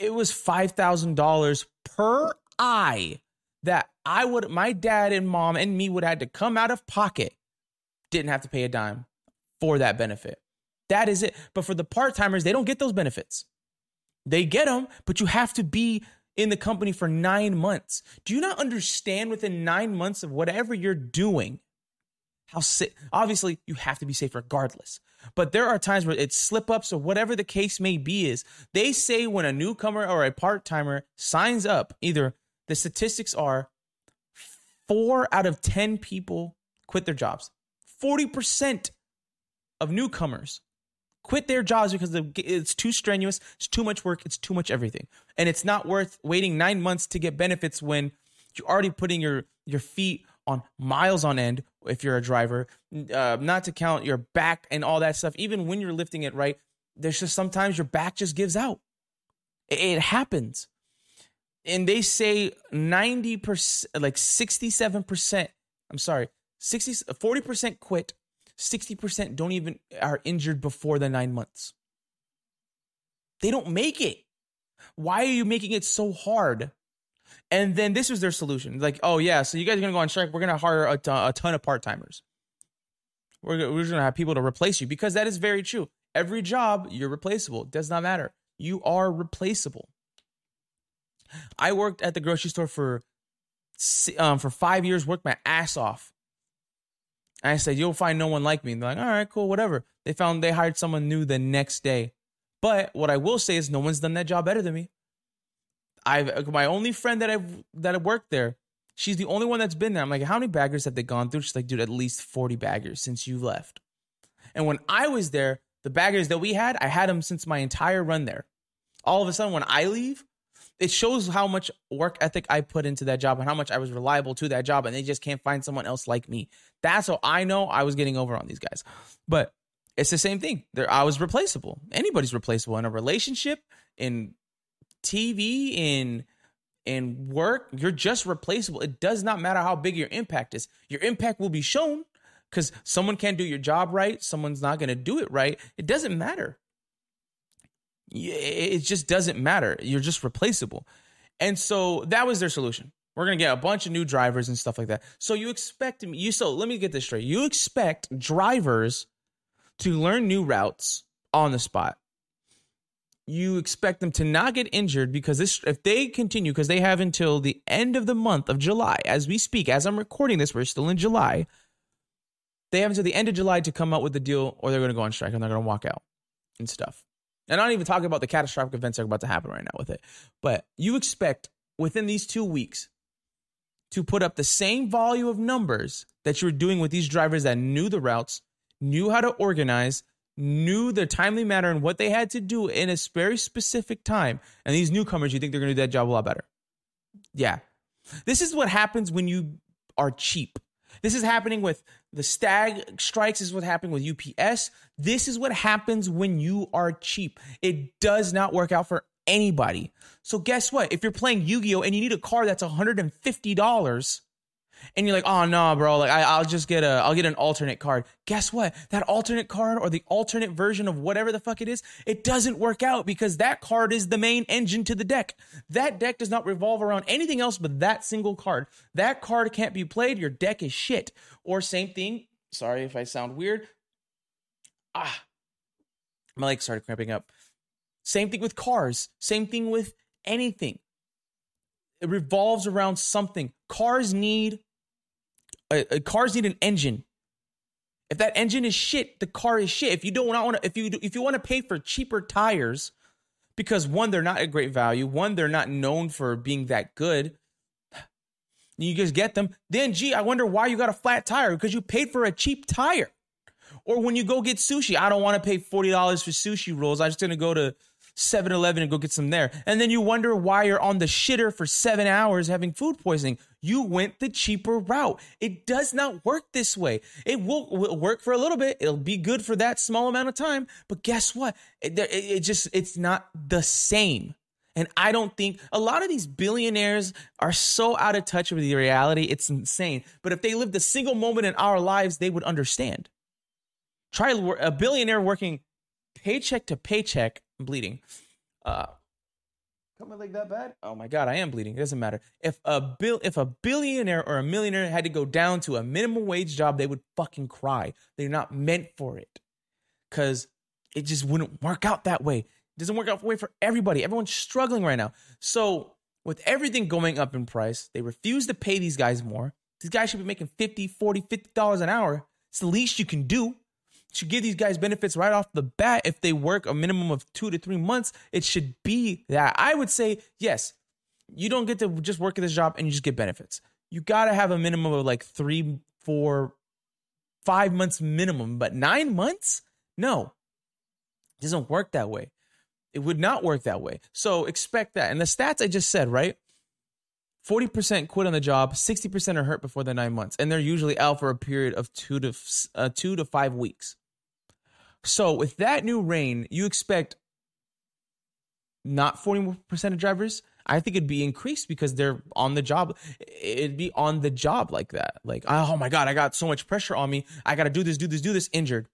it was five thousand dollars per eye that I would, my dad and mom and me would have had to come out of pocket. Didn't have to pay a dime for that benefit. That is it. But for the part-timers, they don't get those benefits. They get them, but you have to be in the company for nine months. Do you not understand within nine months of whatever you're doing, how safe? Obviously, you have to be safe regardless. But there are times where it's slip-ups or whatever the case may be is. They say when a newcomer or a part-timer signs up, either the statistics are four out of ten people quit their jobs. forty percent of newcomers quit their jobs because it's too strenuous, it's too much work, it's too much everything. And it's not worth waiting nine months to get benefits when you're already putting your, your feet on miles on end if you're a driver, uh, not to count your back and all that stuff. Even when you're lifting it right, there's just sometimes your back just gives out. It, it happens. And they say ninety percent, like sixty-seven percent, I'm sorry, sixty, forty percent quit, sixty percent don't even are injured before the nine months. They don't make it. Why are you making it so hard? And then this was their solution. Like, oh yeah, so you guys are going to go on strike. We're going to hire a ton, a ton of part-timers. We're, we're going to have people to replace you because that is very true. Every job, you're replaceable. It does not matter. You are replaceable. I worked at the grocery store for, um, for five years, worked my ass off. I said, you'll find no one like me. And they're like, all right, cool, whatever. They found they hired someone new the next day. But what I will say is no one's done that job better than me. I've my only friend that I've that worked there, she's the only one that's been there. I'm like, how many baggers have they gone through? She's like, dude, at least forty baggers since you left. And when I was there, the baggers that we had, I had them since my entire run there. All of a sudden, when I leave, it shows how much work ethic I put into that job and how much I was reliable to that job, and they just can't find someone else like me. That's how I know I was getting over on these guys. But it's the same thing. There, I was replaceable. Anybody's replaceable in a relationship, in T V, in in work. You're just replaceable. It does not matter how big your impact is. Your impact will be shown because someone can't do your job right. Someone's not going to do it right. It doesn't matter. It just doesn't matter. You're just replaceable. And so that was their solution. We're going to get a bunch of new drivers and stuff like that. So you expect me, you, so let me get this straight. You expect drivers to learn new routes on the spot. You expect them to not get injured because this, if they continue, because they have until the end of the month of July, as we speak, as I'm recording this, we're still in July. They have until the end of July to come out with the deal, or they're going to go on strike and they're going to walk out and stuff. And I'm not even talking about the catastrophic events that are about to happen right now with it. But you expect within these two weeks to put up the same volume of numbers that you were doing with these drivers that knew the routes, knew how to organize, knew their timely manner and what they had to do in a very specific time. And these newcomers, you think they're going to do that job a lot better. Yeah. This is what happens when you are cheap. This is happening with the stag strikes. This is what happened with U P S. This is what happens when you are cheap. It does not work out for anybody. So guess what? If you're playing Yu-Gi-Oh and you need a card that's one hundred fifty dollars and you're like, oh no, bro, like I, I'll just get a, I'll get an alternate card. Guess what? That alternate card or the alternate version of whatever the fuck it is, it doesn't work out because that card is the main engine to the deck. That deck does not revolve around anything else but that single card. That card can't be played. Your deck is shit. Or same thing. Sorry if I sound weird. Ah, my legs started cramping up. Same thing with cars. Same thing with anything. It revolves around something. Cars need. Uh, cars need an engine. If that engine is shit, the car is shit. If you don't want to, if you do, if you want to pay for cheaper tires, because one, they're not a great value. One, they're not known for being that good. You just get them. Then, gee, I wonder why you got a flat tire because you paid for a cheap tire. Or when you go get sushi, I don't want to pay forty dollars for sushi rolls. I'm just going to go to seven eleven and go get some there. And then you wonder why you're on the shitter for seven hours having food poisoning. You went the cheaper route. It does not work this way. It will, will work for a little bit. It'll be good for that small amount of time. But guess what? It, it, it just, it's not the same. And I don't think a lot of these billionaires are so out of touch with the reality. It's insane. But if they lived a single moment in our lives, they would understand. Try a billionaire working paycheck to paycheck. I'm bleeding. Uh, coming like that bad? Oh my God, I am bleeding. It doesn't matter. If a bill, if a billionaire or a millionaire had to go down to a minimum wage job, they would fucking cry. They're not meant for it because it just wouldn't work out that way. It doesn't work out that way for everybody. Everyone's struggling right now. So with everything going up in price, they refuse to pay these guys more. These guys should be making fifty, forty, fifty dollars an hour. It's the least you can do. Should give these guys benefits right off the bat. If they work a minimum of two to three months, it should be that. I would say, yes, you don't get to just work at this job and you just get benefits. You got to have a minimum of like three, four, five months minimum, but nine months? No, it doesn't work that way. It would not work that way. So expect that. And the stats I just said, right? forty percent quit on the job, sixty percent are hurt before the nine months. And they're usually out for a period of two to uh, two to five weeks. So with that new reign, you expect not forty percent of drivers. I think it'd be increased because they're on the job. It'd be on the job like that. Like, oh my God, I got so much pressure on me. I got to do this, do this, do this, injured.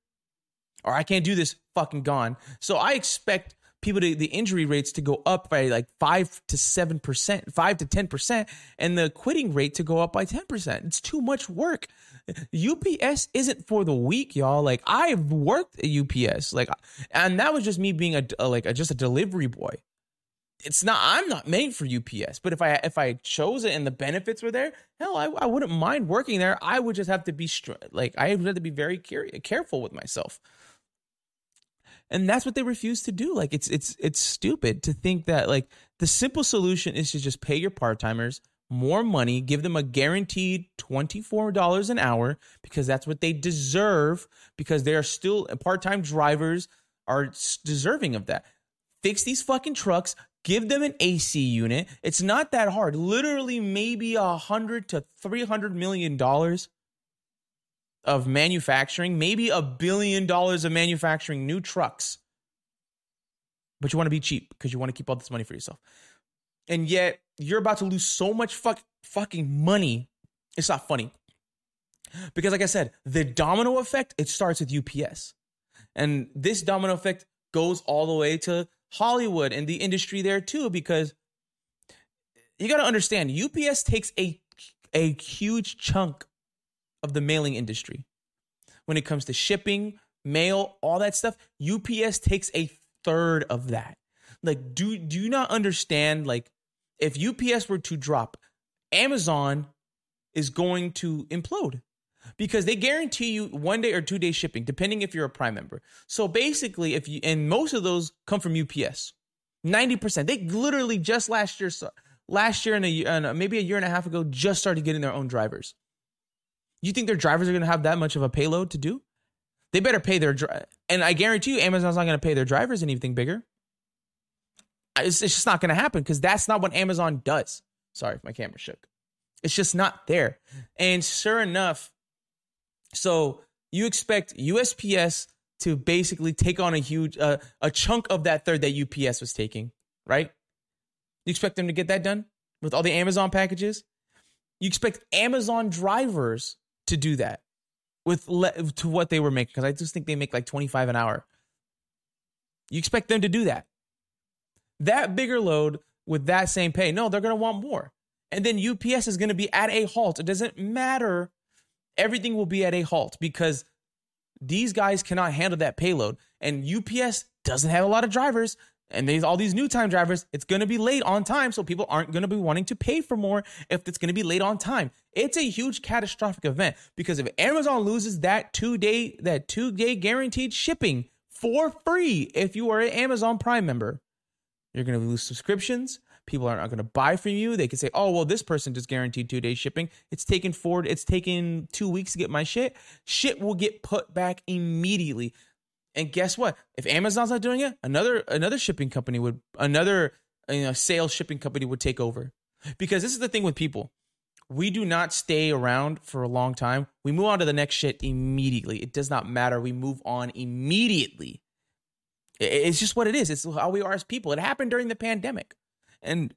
Or I can't do this, fucking gone. So I expect people to, the injury rates to go up by like five to seven percent, five to ten percent, and the quitting rate to go up by ten percent. It's too much work. U P S isn't for the weak, y'all. Like I've worked at U P S, like, and that was just me being a, a like a, just a delivery boy. It's not, I'm not made for U P S, but if I, if I chose it and the benefits were there, hell, I, I wouldn't mind working there. I would just have to be str- like, I would have to be very care- careful with myself. And that's what they refuse to do. Like, it's it's it's stupid to think that, like, the simple solution is to just pay your part-timers more money, give them a guaranteed twenty-four dollars an hour, because that's what they deserve, because they are still part-time drivers are deserving of that. Fix these fucking trucks. Give them an A C unit. It's not that hard. Literally, maybe a hundred to three hundred million dollars of manufacturing, maybe a billion dollars of manufacturing new trucks. But you want to be cheap because you want to keep all this money for yourself, and yet you're about to lose so much fuck, fucking money. It's not funny because, like I said, the domino effect. It starts with U P S, and this domino effect goes all the way to Hollywood and the industry there too, because you got to understand, U P S takes a a huge chunk of the mailing industry. When it comes to shipping, mail, all that stuff, U P S takes a third of that. Like, do do you not understand? Like, if U P S were to drop, Amazon is going to implode, because they guarantee you one day or two day shipping, depending if you're a Prime member. So basically, if you, and most of those come from U P S, ninety percent. They literally just last year, last year and, a, and maybe a year and a half ago, just started getting their own drivers. You think their drivers are going to have that much of a payload to do? They better pay their, and I guarantee you, Amazon's not going to pay their drivers anything bigger. It's, it's just not going to happen, because that's not what Amazon does. Sorry if my camera shook. It's just not there. And sure enough, so you expect U S P S to basically take on a huge, uh, a chunk of that third that U P S was taking, right? You expect them to get that done with all the Amazon packages? You expect Amazon drivers to do that with le- to what they were making, because I just think they make like twenty-five an hour. You expect them to do that. That bigger load with that same pay. No, they're going to want more. And then U P S is going to be at a halt. It doesn't matter. Everything will be at a halt because these guys cannot handle that payload. And U P S doesn't have a lot of drivers. And there's all these new time drivers. It's going to be late on time. So people aren't going to be wanting to pay for more if it's going to be late on time. It's a huge catastrophic event, because if Amazon loses that two day, that two day guaranteed shipping for free, if you are an Amazon Prime member, you're going to lose subscriptions. People are not going to buy from you. They can say, oh, well, this person just guaranteed two-day shipping. It's taken four, it's taken two weeks to get my shit. Shit will get put back immediately. And guess what? If Amazon's not doing it, another another shipping company would, another you know, sales shipping company would take over. Because this is the thing with people. We do not stay around for a long time. We move on to the next shit immediately. It does not matter. We move on immediately. It's just what it is. It's how we are as people. It happened during the pandemic. And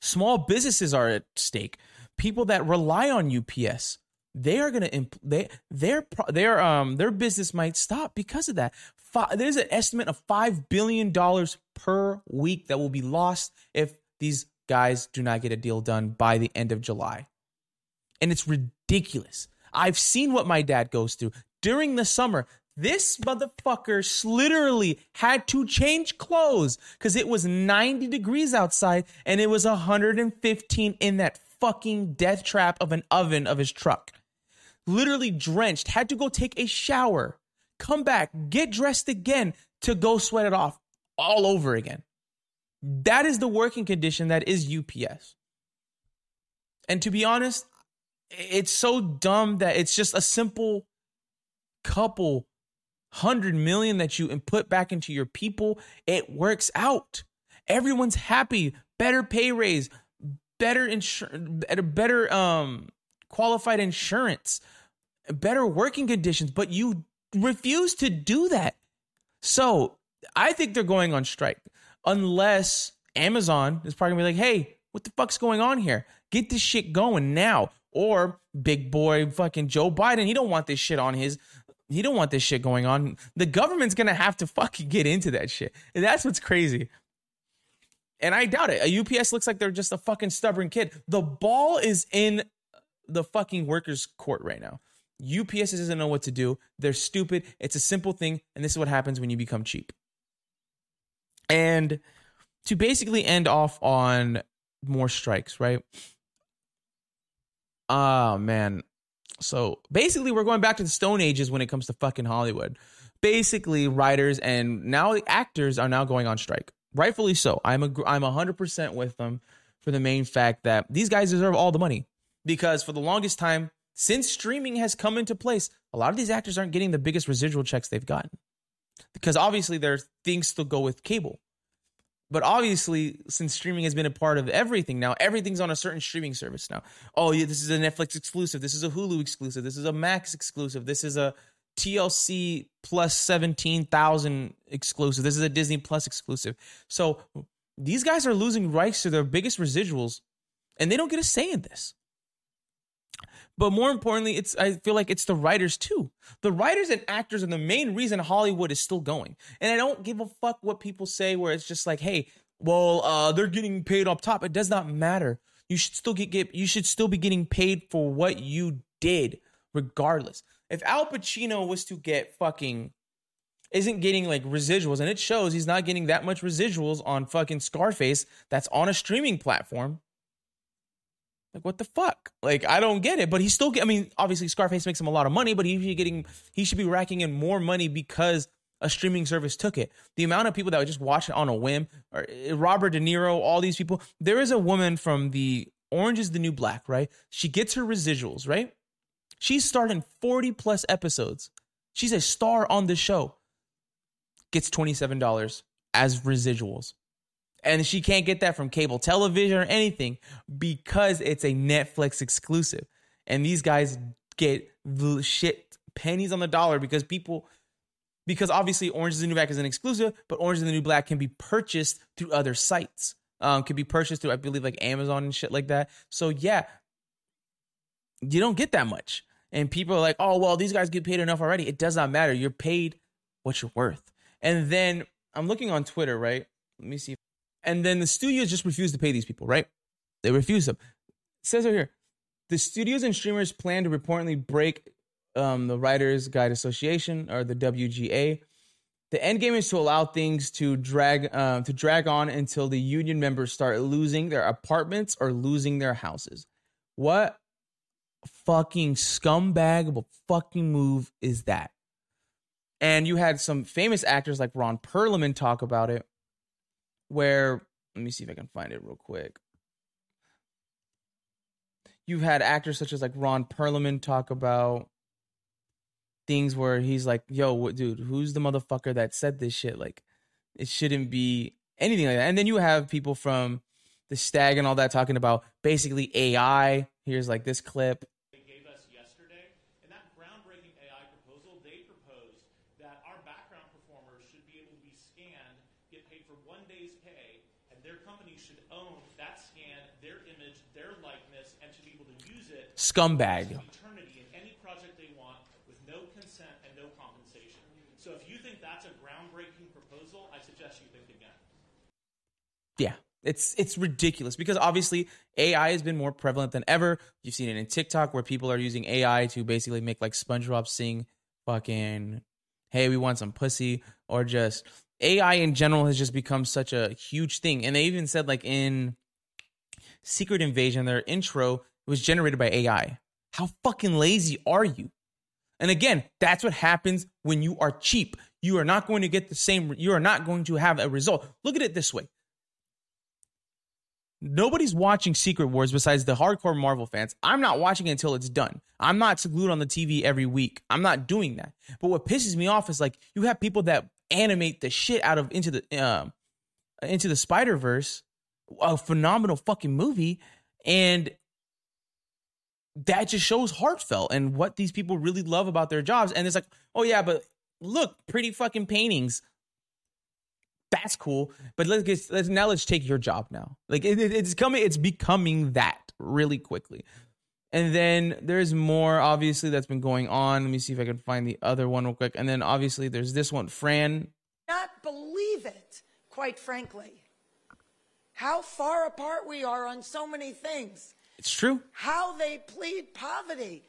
small businesses are at stake. People that rely on U P S, they are going to imp- they their their um their business might stop because of that. Five, there's an estimate of five billion dollars per week that will be lost if these guys do not get a deal done by the end of July, and it's ridiculous. I've seen what my dad goes through during the summer. This motherfucker literally had to change clothes because it was ninety degrees outside and it was one hundred fifteen in that fucking death trap of an oven of his truck. Literally drenched, had to go take a shower, come back, get dressed again to go sweat it off all over again. That is the working condition that is U P S. And to be honest, it's so dumb that it's just a simple couple hundred million that you put back into your people. It works out. Everyone's happy. Better pay raise, better insurance, better um qualified insurance, better working conditions, but you refuse to do that. So I think they're going on strike, unless Amazon is probably gonna be like, hey, what the fuck's going on here? Get this shit going now. Or big boy fucking Joe Biden, he don't want this shit on his He don't want this shit going on. The government's going to have to fucking get into that shit. And that's what's crazy. And I doubt it. A U P S looks like they're just a fucking stubborn kid. The ball is in the fucking workers' court right now. U P S doesn't know what to do. They're stupid. It's a simple thing. And this is what happens when you become cheap. And to basically end off on more strikes, right? Oh, man. So basically, we're going back to the Stone Ages when it comes to fucking Hollywood. Basically, writers and now the actors are now going on strike. Rightfully so. I'm a, I'm one hundred percent with them for the main fact that these guys deserve all the money. Because for the longest time, since streaming has come into place, a lot of these actors aren't getting the biggest residual checks they've gotten. Because obviously, there are things to go with cable. But obviously, since streaming has been a part of everything now, everything's on a certain streaming service now. Oh, yeah, this is a Netflix exclusive. This is a Hulu exclusive. This is a Max exclusive. This is a T L C plus seventeen thousand exclusive. This is a Disney Plus exclusive. So these guys are losing rights to their biggest residuals, and they don't get a say in this. But more importantly, it's I feel like it's the writers too. The writers and actors are the main reason Hollywood is still going. And I don't give a fuck what people say where it's just like, hey, well, uh, they're getting paid up top. It does not matter. You should still get, get you should still be getting paid for what you did, regardless. If Al Pacino was to get fucking isn't getting like residuals, and it shows he's not getting that much residuals on fucking Scarface that's on a streaming platform. Like, what the fuck? Like, I don't get it. But he's still, get, I mean, obviously Scarface makes him a lot of money, but he should be getting, he should be racking in more money because a streaming service took it. The amount of people that would just watch it on a whim, or Robert De Niro, all these people. There is a woman from the Orange is the New Black, right? She gets her residuals, right? She's starting forty plus episodes. She's a star on the show. Gets twenty-seven dollars as residuals. And she can't get that from cable television or anything because it's a Netflix exclusive. And these guys get shit pennies on the dollar because people, because obviously Orange is the New Black is an exclusive, but Orange is the New Black can be purchased through other sites. Um, can be purchased through, I believe, like Amazon and shit like that. So yeah, you don't get that much. And people are like, oh, well, these guys get paid enough already. It does not matter. You're paid what you're worth. And then I'm looking on Twitter, right? Let me see. And then the studios just refuse to pay these people, right? They refuse them. It says right here, the studios and streamers plan to reportedly break um, the Writers Guild Association, or the W G A. The end game is to allow things to drag uh, to drag on until the union members start losing their apartments or losing their houses. What fucking scumbag of a fucking move is that? And you had some famous actors like Ron Perlman talk about it. Where, let me see if I can find it real quick. You've had actors such as like Ron Perlman talk about things where he's like, yo, what, dude, who's the motherfucker that said this shit? Like, it shouldn't be anything like that. And then you have people from The Stag and all that talking about basically A I. Here's like this clip. Scumbag. Eternity in any project they want with no consent and no compensation. So if you think that's a groundbreaking proposal, I suggest you think again. Yeah, it's it's ridiculous because obviously A I has been more prevalent than ever. You've seen it in TikTok where people are using A I to basically make like SpongeBob sing fucking, hey, we want some pussy, or just A I in general has just become such a huge thing. And they even said like in Secret Invasion, their intro, it was generated by A I. How fucking lazy are you? And again, that's what happens when you are cheap. You are not going to get the same. You are not going to have a result. Look at it this way. Nobody's watching Secret Wars besides the hardcore Marvel fans. I'm not watching it until it's done. I'm not glued on the T V every week. I'm not doing that. But what pisses me off is like you have people that animate the shit out of Into the um, Into the Spider-Verse, a phenomenal fucking movie, and that just shows heartfelt and what these people really love about their jobs. And it's like, oh yeah, but look, pretty fucking paintings. That's cool. But let's get, let's now let's take your job now. Like it, it, it's coming, it's becoming that really quickly. And then there's more obviously that's been going on. Let me see if I can find the other one real quick. And then obviously there's this one, Fran. Not believe it, quite frankly, how far apart we are on so many things. It's true. How they plead poverty,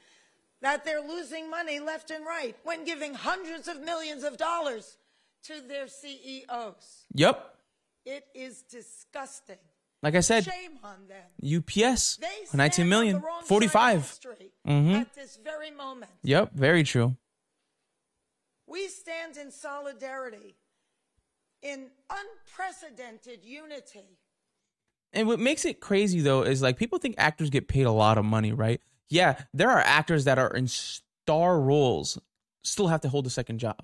that they're losing money left and right when giving hundreds of millions of dollars to their C E Os. Yep. It is disgusting. Like I said, U P S, nineteen million, forty-five. Mm-hmm. At this very moment. Yep, very true. We stand in solidarity, in unprecedented unity. And what makes it crazy, though, is like people think actors get paid a lot of money, right? Yeah, there are actors that are in star roles still have to hold a second job,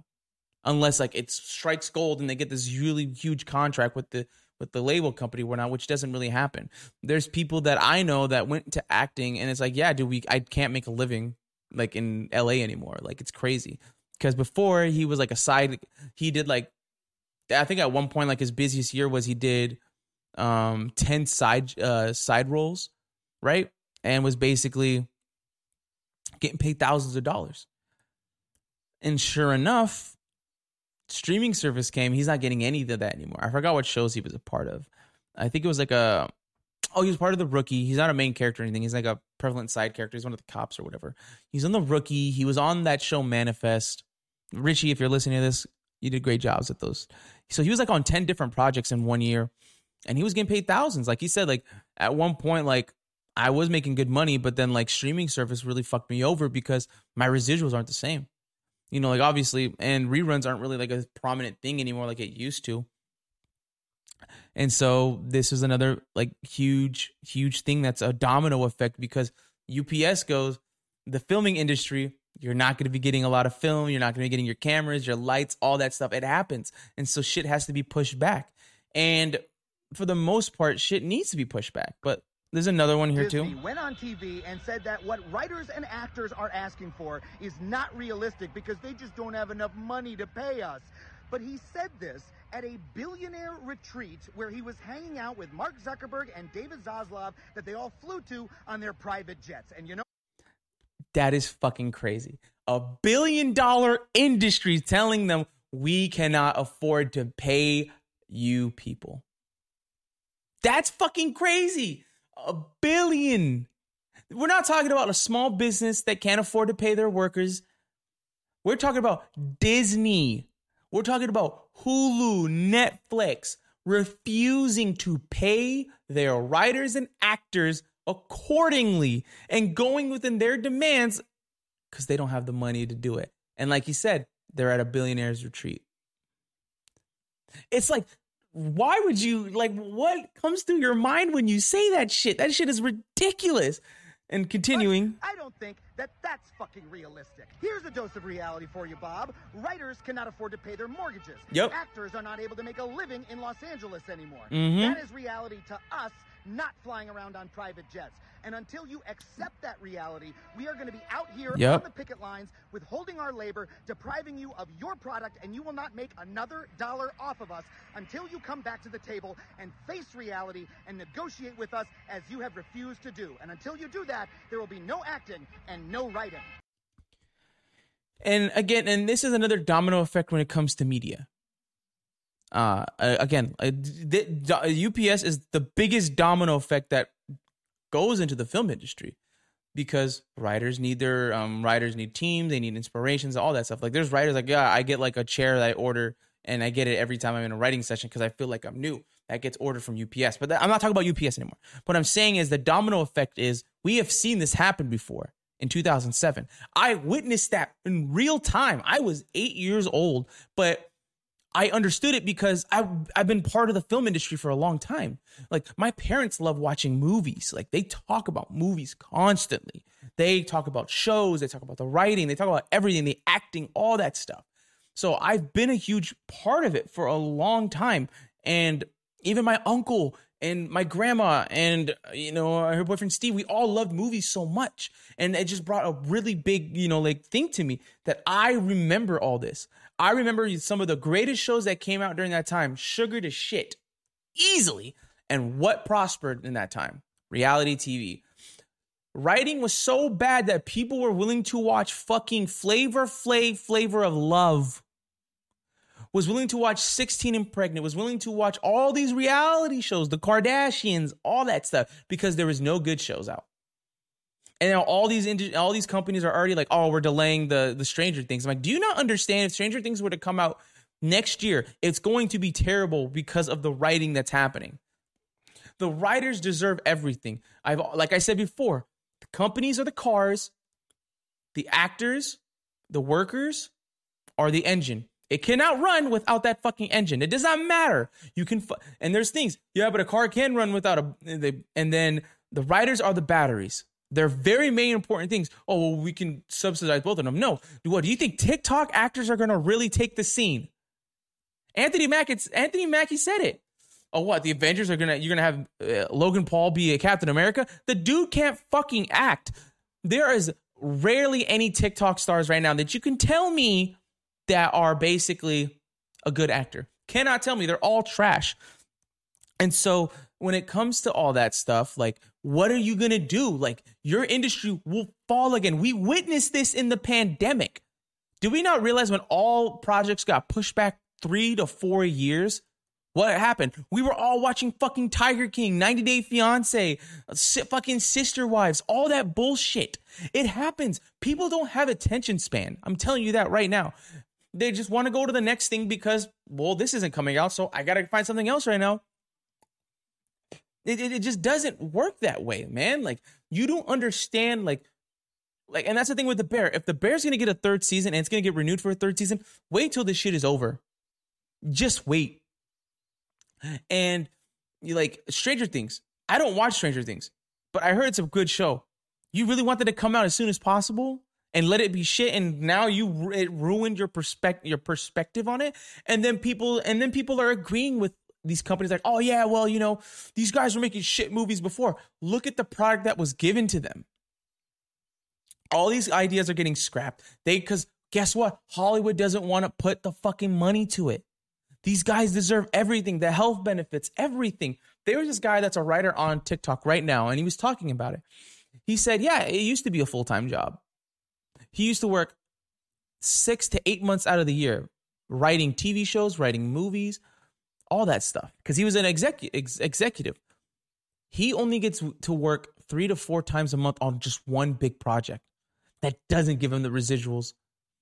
unless like it strikes gold and they get this really huge contract with the with the label company, or not, which doesn't really happen. There's people that I know that went to acting, and it's like, yeah, dude, we I can't make a living like in L A anymore. Like it's crazy because before he was like a side. He did like I think at one point like his busiest year was he did um ten side uh side roles, right, and was basically getting paid thousands of dollars. And sure enough, streaming service came. He's not getting any of that anymore. I forgot what shows he was a part of. I think it was like a, oh, he was part of The Rookie. He's not a main character or anything. He's like a prevalent side character. He's one of the cops or whatever. He's on The Rookie. He was on that show Manifest. Richie, if you're listening to this, you did great jobs at those. So he was like on ten different projects in one year, and he was getting paid thousands. Like he said, like at one point, like, I was making good money, but then like streaming service really fucked me over because my residuals aren't the same. You know, like obviously, and reruns aren't really like a prominent thing anymore like it used to. And so this is another like huge, huge thing that's a domino effect because U P S goes, the filming industry, you're not going to be getting a lot of film. You're not going to be getting your cameras, your lights, all that stuff. It happens. And so shit has to be pushed back. And for the most part, shit needs to be pushed back. But there's another one here, too. Disney went on T V and said that what writers and actors are asking for is not realistic because they just don't have enough money to pay us. But he said this at a billionaire retreat where he was hanging out with Mark Zuckerberg and David Zaslav that they all flew to on their private jets. And you know, that is fucking crazy. A billion dollar industry telling them we cannot afford to pay you people. That's fucking crazy. A billion. We're not talking about a small business that can't afford to pay their workers. We're talking about Disney. We're talking about Hulu, Netflix, refusing to pay their writers and actors accordingly and going within their demands because they don't have the money to do it. And like you said, they're at a billionaire's retreat. It's like, why would you, like, what comes through your mind when you say that shit? That shit is ridiculous. And continuing. But I don't think that that's fucking realistic. Here's a dose of reality for you, Bob. Writers cannot afford to pay their mortgages. Yep. Actors are not able to make a living in Los Angeles anymore. Mm-hmm. That is reality to us, not flying around on private jets. And until you accept that reality, we are going to be out here yep. on the picket lines, withholding our labor, depriving you of your product, and you will not make another dollar off of us until you come back to the table and face reality and negotiate with us as you have refused to do. And until you do that, there will be no acting and no writing. And again, and this is another domino effect when it comes to media. Uh, again, U P S is the biggest domino effect that goes into the film industry because writers need their um, writers need teams, they need inspirations, all that stuff. Like there's writers like, yeah, I get like a chair that I order and I get it every time I'm in a writing session because I feel like I'm new. That gets ordered from U P S, but that, I'm not talking about U P S anymore. What I'm saying is the domino effect is we have seen this happen before. In two thousand seven, I witnessed that in real time. I was eight years old, but I understood it because I, I've been part of the film industry for a long time. Like my parents love watching movies. Like they talk about movies constantly. They talk about shows. They talk about the writing. They talk about everything, the acting, all that stuff. So I've been a huge part of it for a long time. And even my uncle and my grandma and, you know, her boyfriend, Steve, we all loved movies so much. And it just brought a really big, you know, like thing to me that I remember all this. I remember some of the greatest shows that came out during that time, sugar to shit, easily. And what prospered in that time? Reality T V. Writing was so bad that people were willing to watch fucking Flavor Flav, Flavor of Love. Was willing to watch sixteen and Pregnant. Was willing to watch all these reality shows, the Kardashians, all that stuff, because there was no good shows out. And now all these all these companies are already like, oh, we're delaying the, the Stranger Things. I'm like, do you not understand if Stranger Things were to come out next year, it's going to be terrible because of the writing that's happening. The writers deserve everything. I've like I said before, the companies are the cars, the actors, the workers are the engine. It cannot run without that fucking engine. It does not matter. You can, fu- and there's things, yeah, but a car can run without a, they, and then the writers are the batteries. They're very main important things. Oh, well, we can subsidize both of them. No. What, do you think TikTok actors are going to really take the scene? Anthony Mackie, Anthony Mackie said it. Oh, what, the Avengers are going to, you're going to have uh, Logan Paul be a Captain America? The dude can't fucking act. There is rarely any TikTok stars right now that you can tell me that are basically a good actor. Cannot tell me. They're all trash. And so when it comes to all that stuff, like, what are you going to do? Like, your industry will fall again. We witnessed this in the pandemic. Do we not realize when all projects got pushed back three to four years, what happened? We were all watching fucking Tiger King, ninety Day Fiance, fucking Sister Wives, all that bullshit. It happens. People don't have attention span. I'm telling you that right now. They just want to go to the next thing because, well, this isn't coming out, so I got to find something else right now. It, it, it just doesn't work that way, man. Like, you don't understand, like, like, and that's the thing with The Bear. If The Bear's going to get a third season and it's going to get renewed for a third season, wait till this shit is over. Just wait. And, you like, Stranger Things. I don't watch Stranger Things, but I heard it's a good show. You really wanted to come out as soon as possible and let it be shit, and now you it ruined your perspective your perspective on it. And then people and then people are agreeing with these companies like, "Oh yeah, well, you know, these guys were making shit movies before. Look at the product that was given to them." All these ideas are getting scrapped. They cuz guess what? Hollywood doesn't want to put the fucking money to it. These guys deserve everything, the health benefits, everything. There was this guy that's a writer on TikTok right now, and he was talking about it. He said, yeah, it used to be a full-time job. He used to work six to eight months out of the year, writing T V shows, writing movies, all that stuff. Because he was an execu- ex- executive. He only gets to work three to four times a month on just one big project. That doesn't give him the residuals.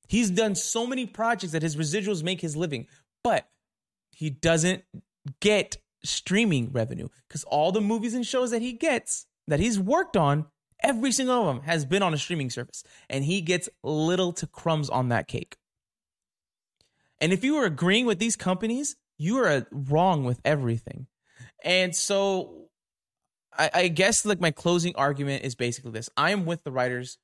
He's done so many projects that his residuals make his living, but he doesn't get streaming revenue because all the movies and shows that he gets, that he's worked on, every single one of them has been on a streaming service, and he gets little to crumbs on that cake. And if you are agreeing with these companies, you are wrong with everything. And so I, I guess like my closing argument is basically this. I'm with the writers.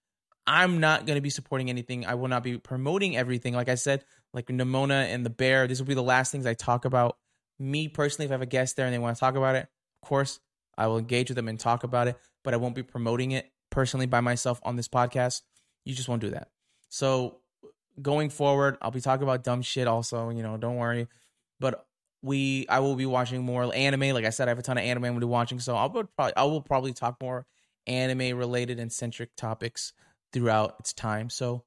I'm not going to be supporting anything. I will not be promoting everything. Like I said, like Nimona and The Bear, these will be the last things I talk about. Me personally, if I have a guest there and they want to talk about it, of course, I will engage with them and talk about it, but I won't be promoting it personally by myself on this podcast. You just won't do that. So going forward, I'll be talking about dumb shit also, you know, don't worry. But we, I will be watching more anime. Like I said, I have a ton of anime I'm going to be watching. So I'll probably, I will probably talk more anime related and centric topics throughout its time. So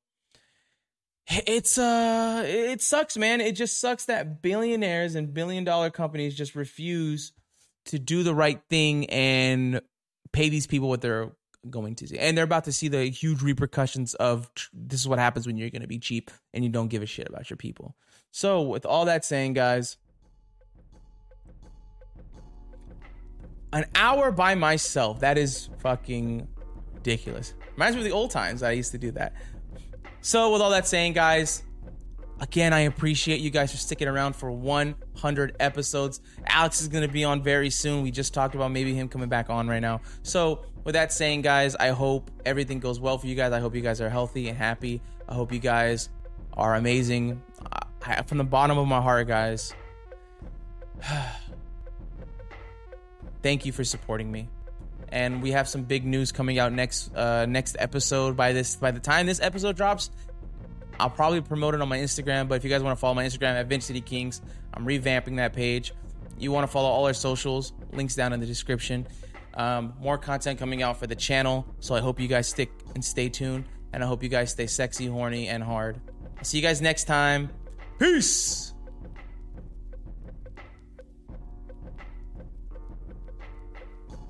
it's, uh, it sucks, man. It just sucks that billionaires and billion dollar companies just refuse to do the right thing and pay these people what they're going to see. And they're about to see the huge repercussions of this is what happens when you're going to be cheap and you don't give a shit about your people. So with all that saying, guys, an hour by myself, that is fucking ridiculous. Reminds me of the old times I used to do that. So with all that saying, guys, again, I appreciate you guys for sticking around for one hundred episodes. Alex is going to be on very soon. We just talked about maybe him coming back on right now. So with that saying, guys, I hope everything goes well for you guys. I hope you guys are healthy and happy. I hope you guys are amazing. I, from the bottom of my heart, guys, thank you for supporting me. And we have some big news coming out next uh, next episode. By this, by the time this episode drops, I'll probably promote it on my Instagram, but if you guys want to follow my Instagram at VinCityKings, I'm revamping that page. You want to follow all our socials, links down in the description. Um, more content coming out for the channel, so I hope you guys stick and stay tuned, and I hope you guys stay sexy, horny, and hard. I'll see you guys next time. Peace!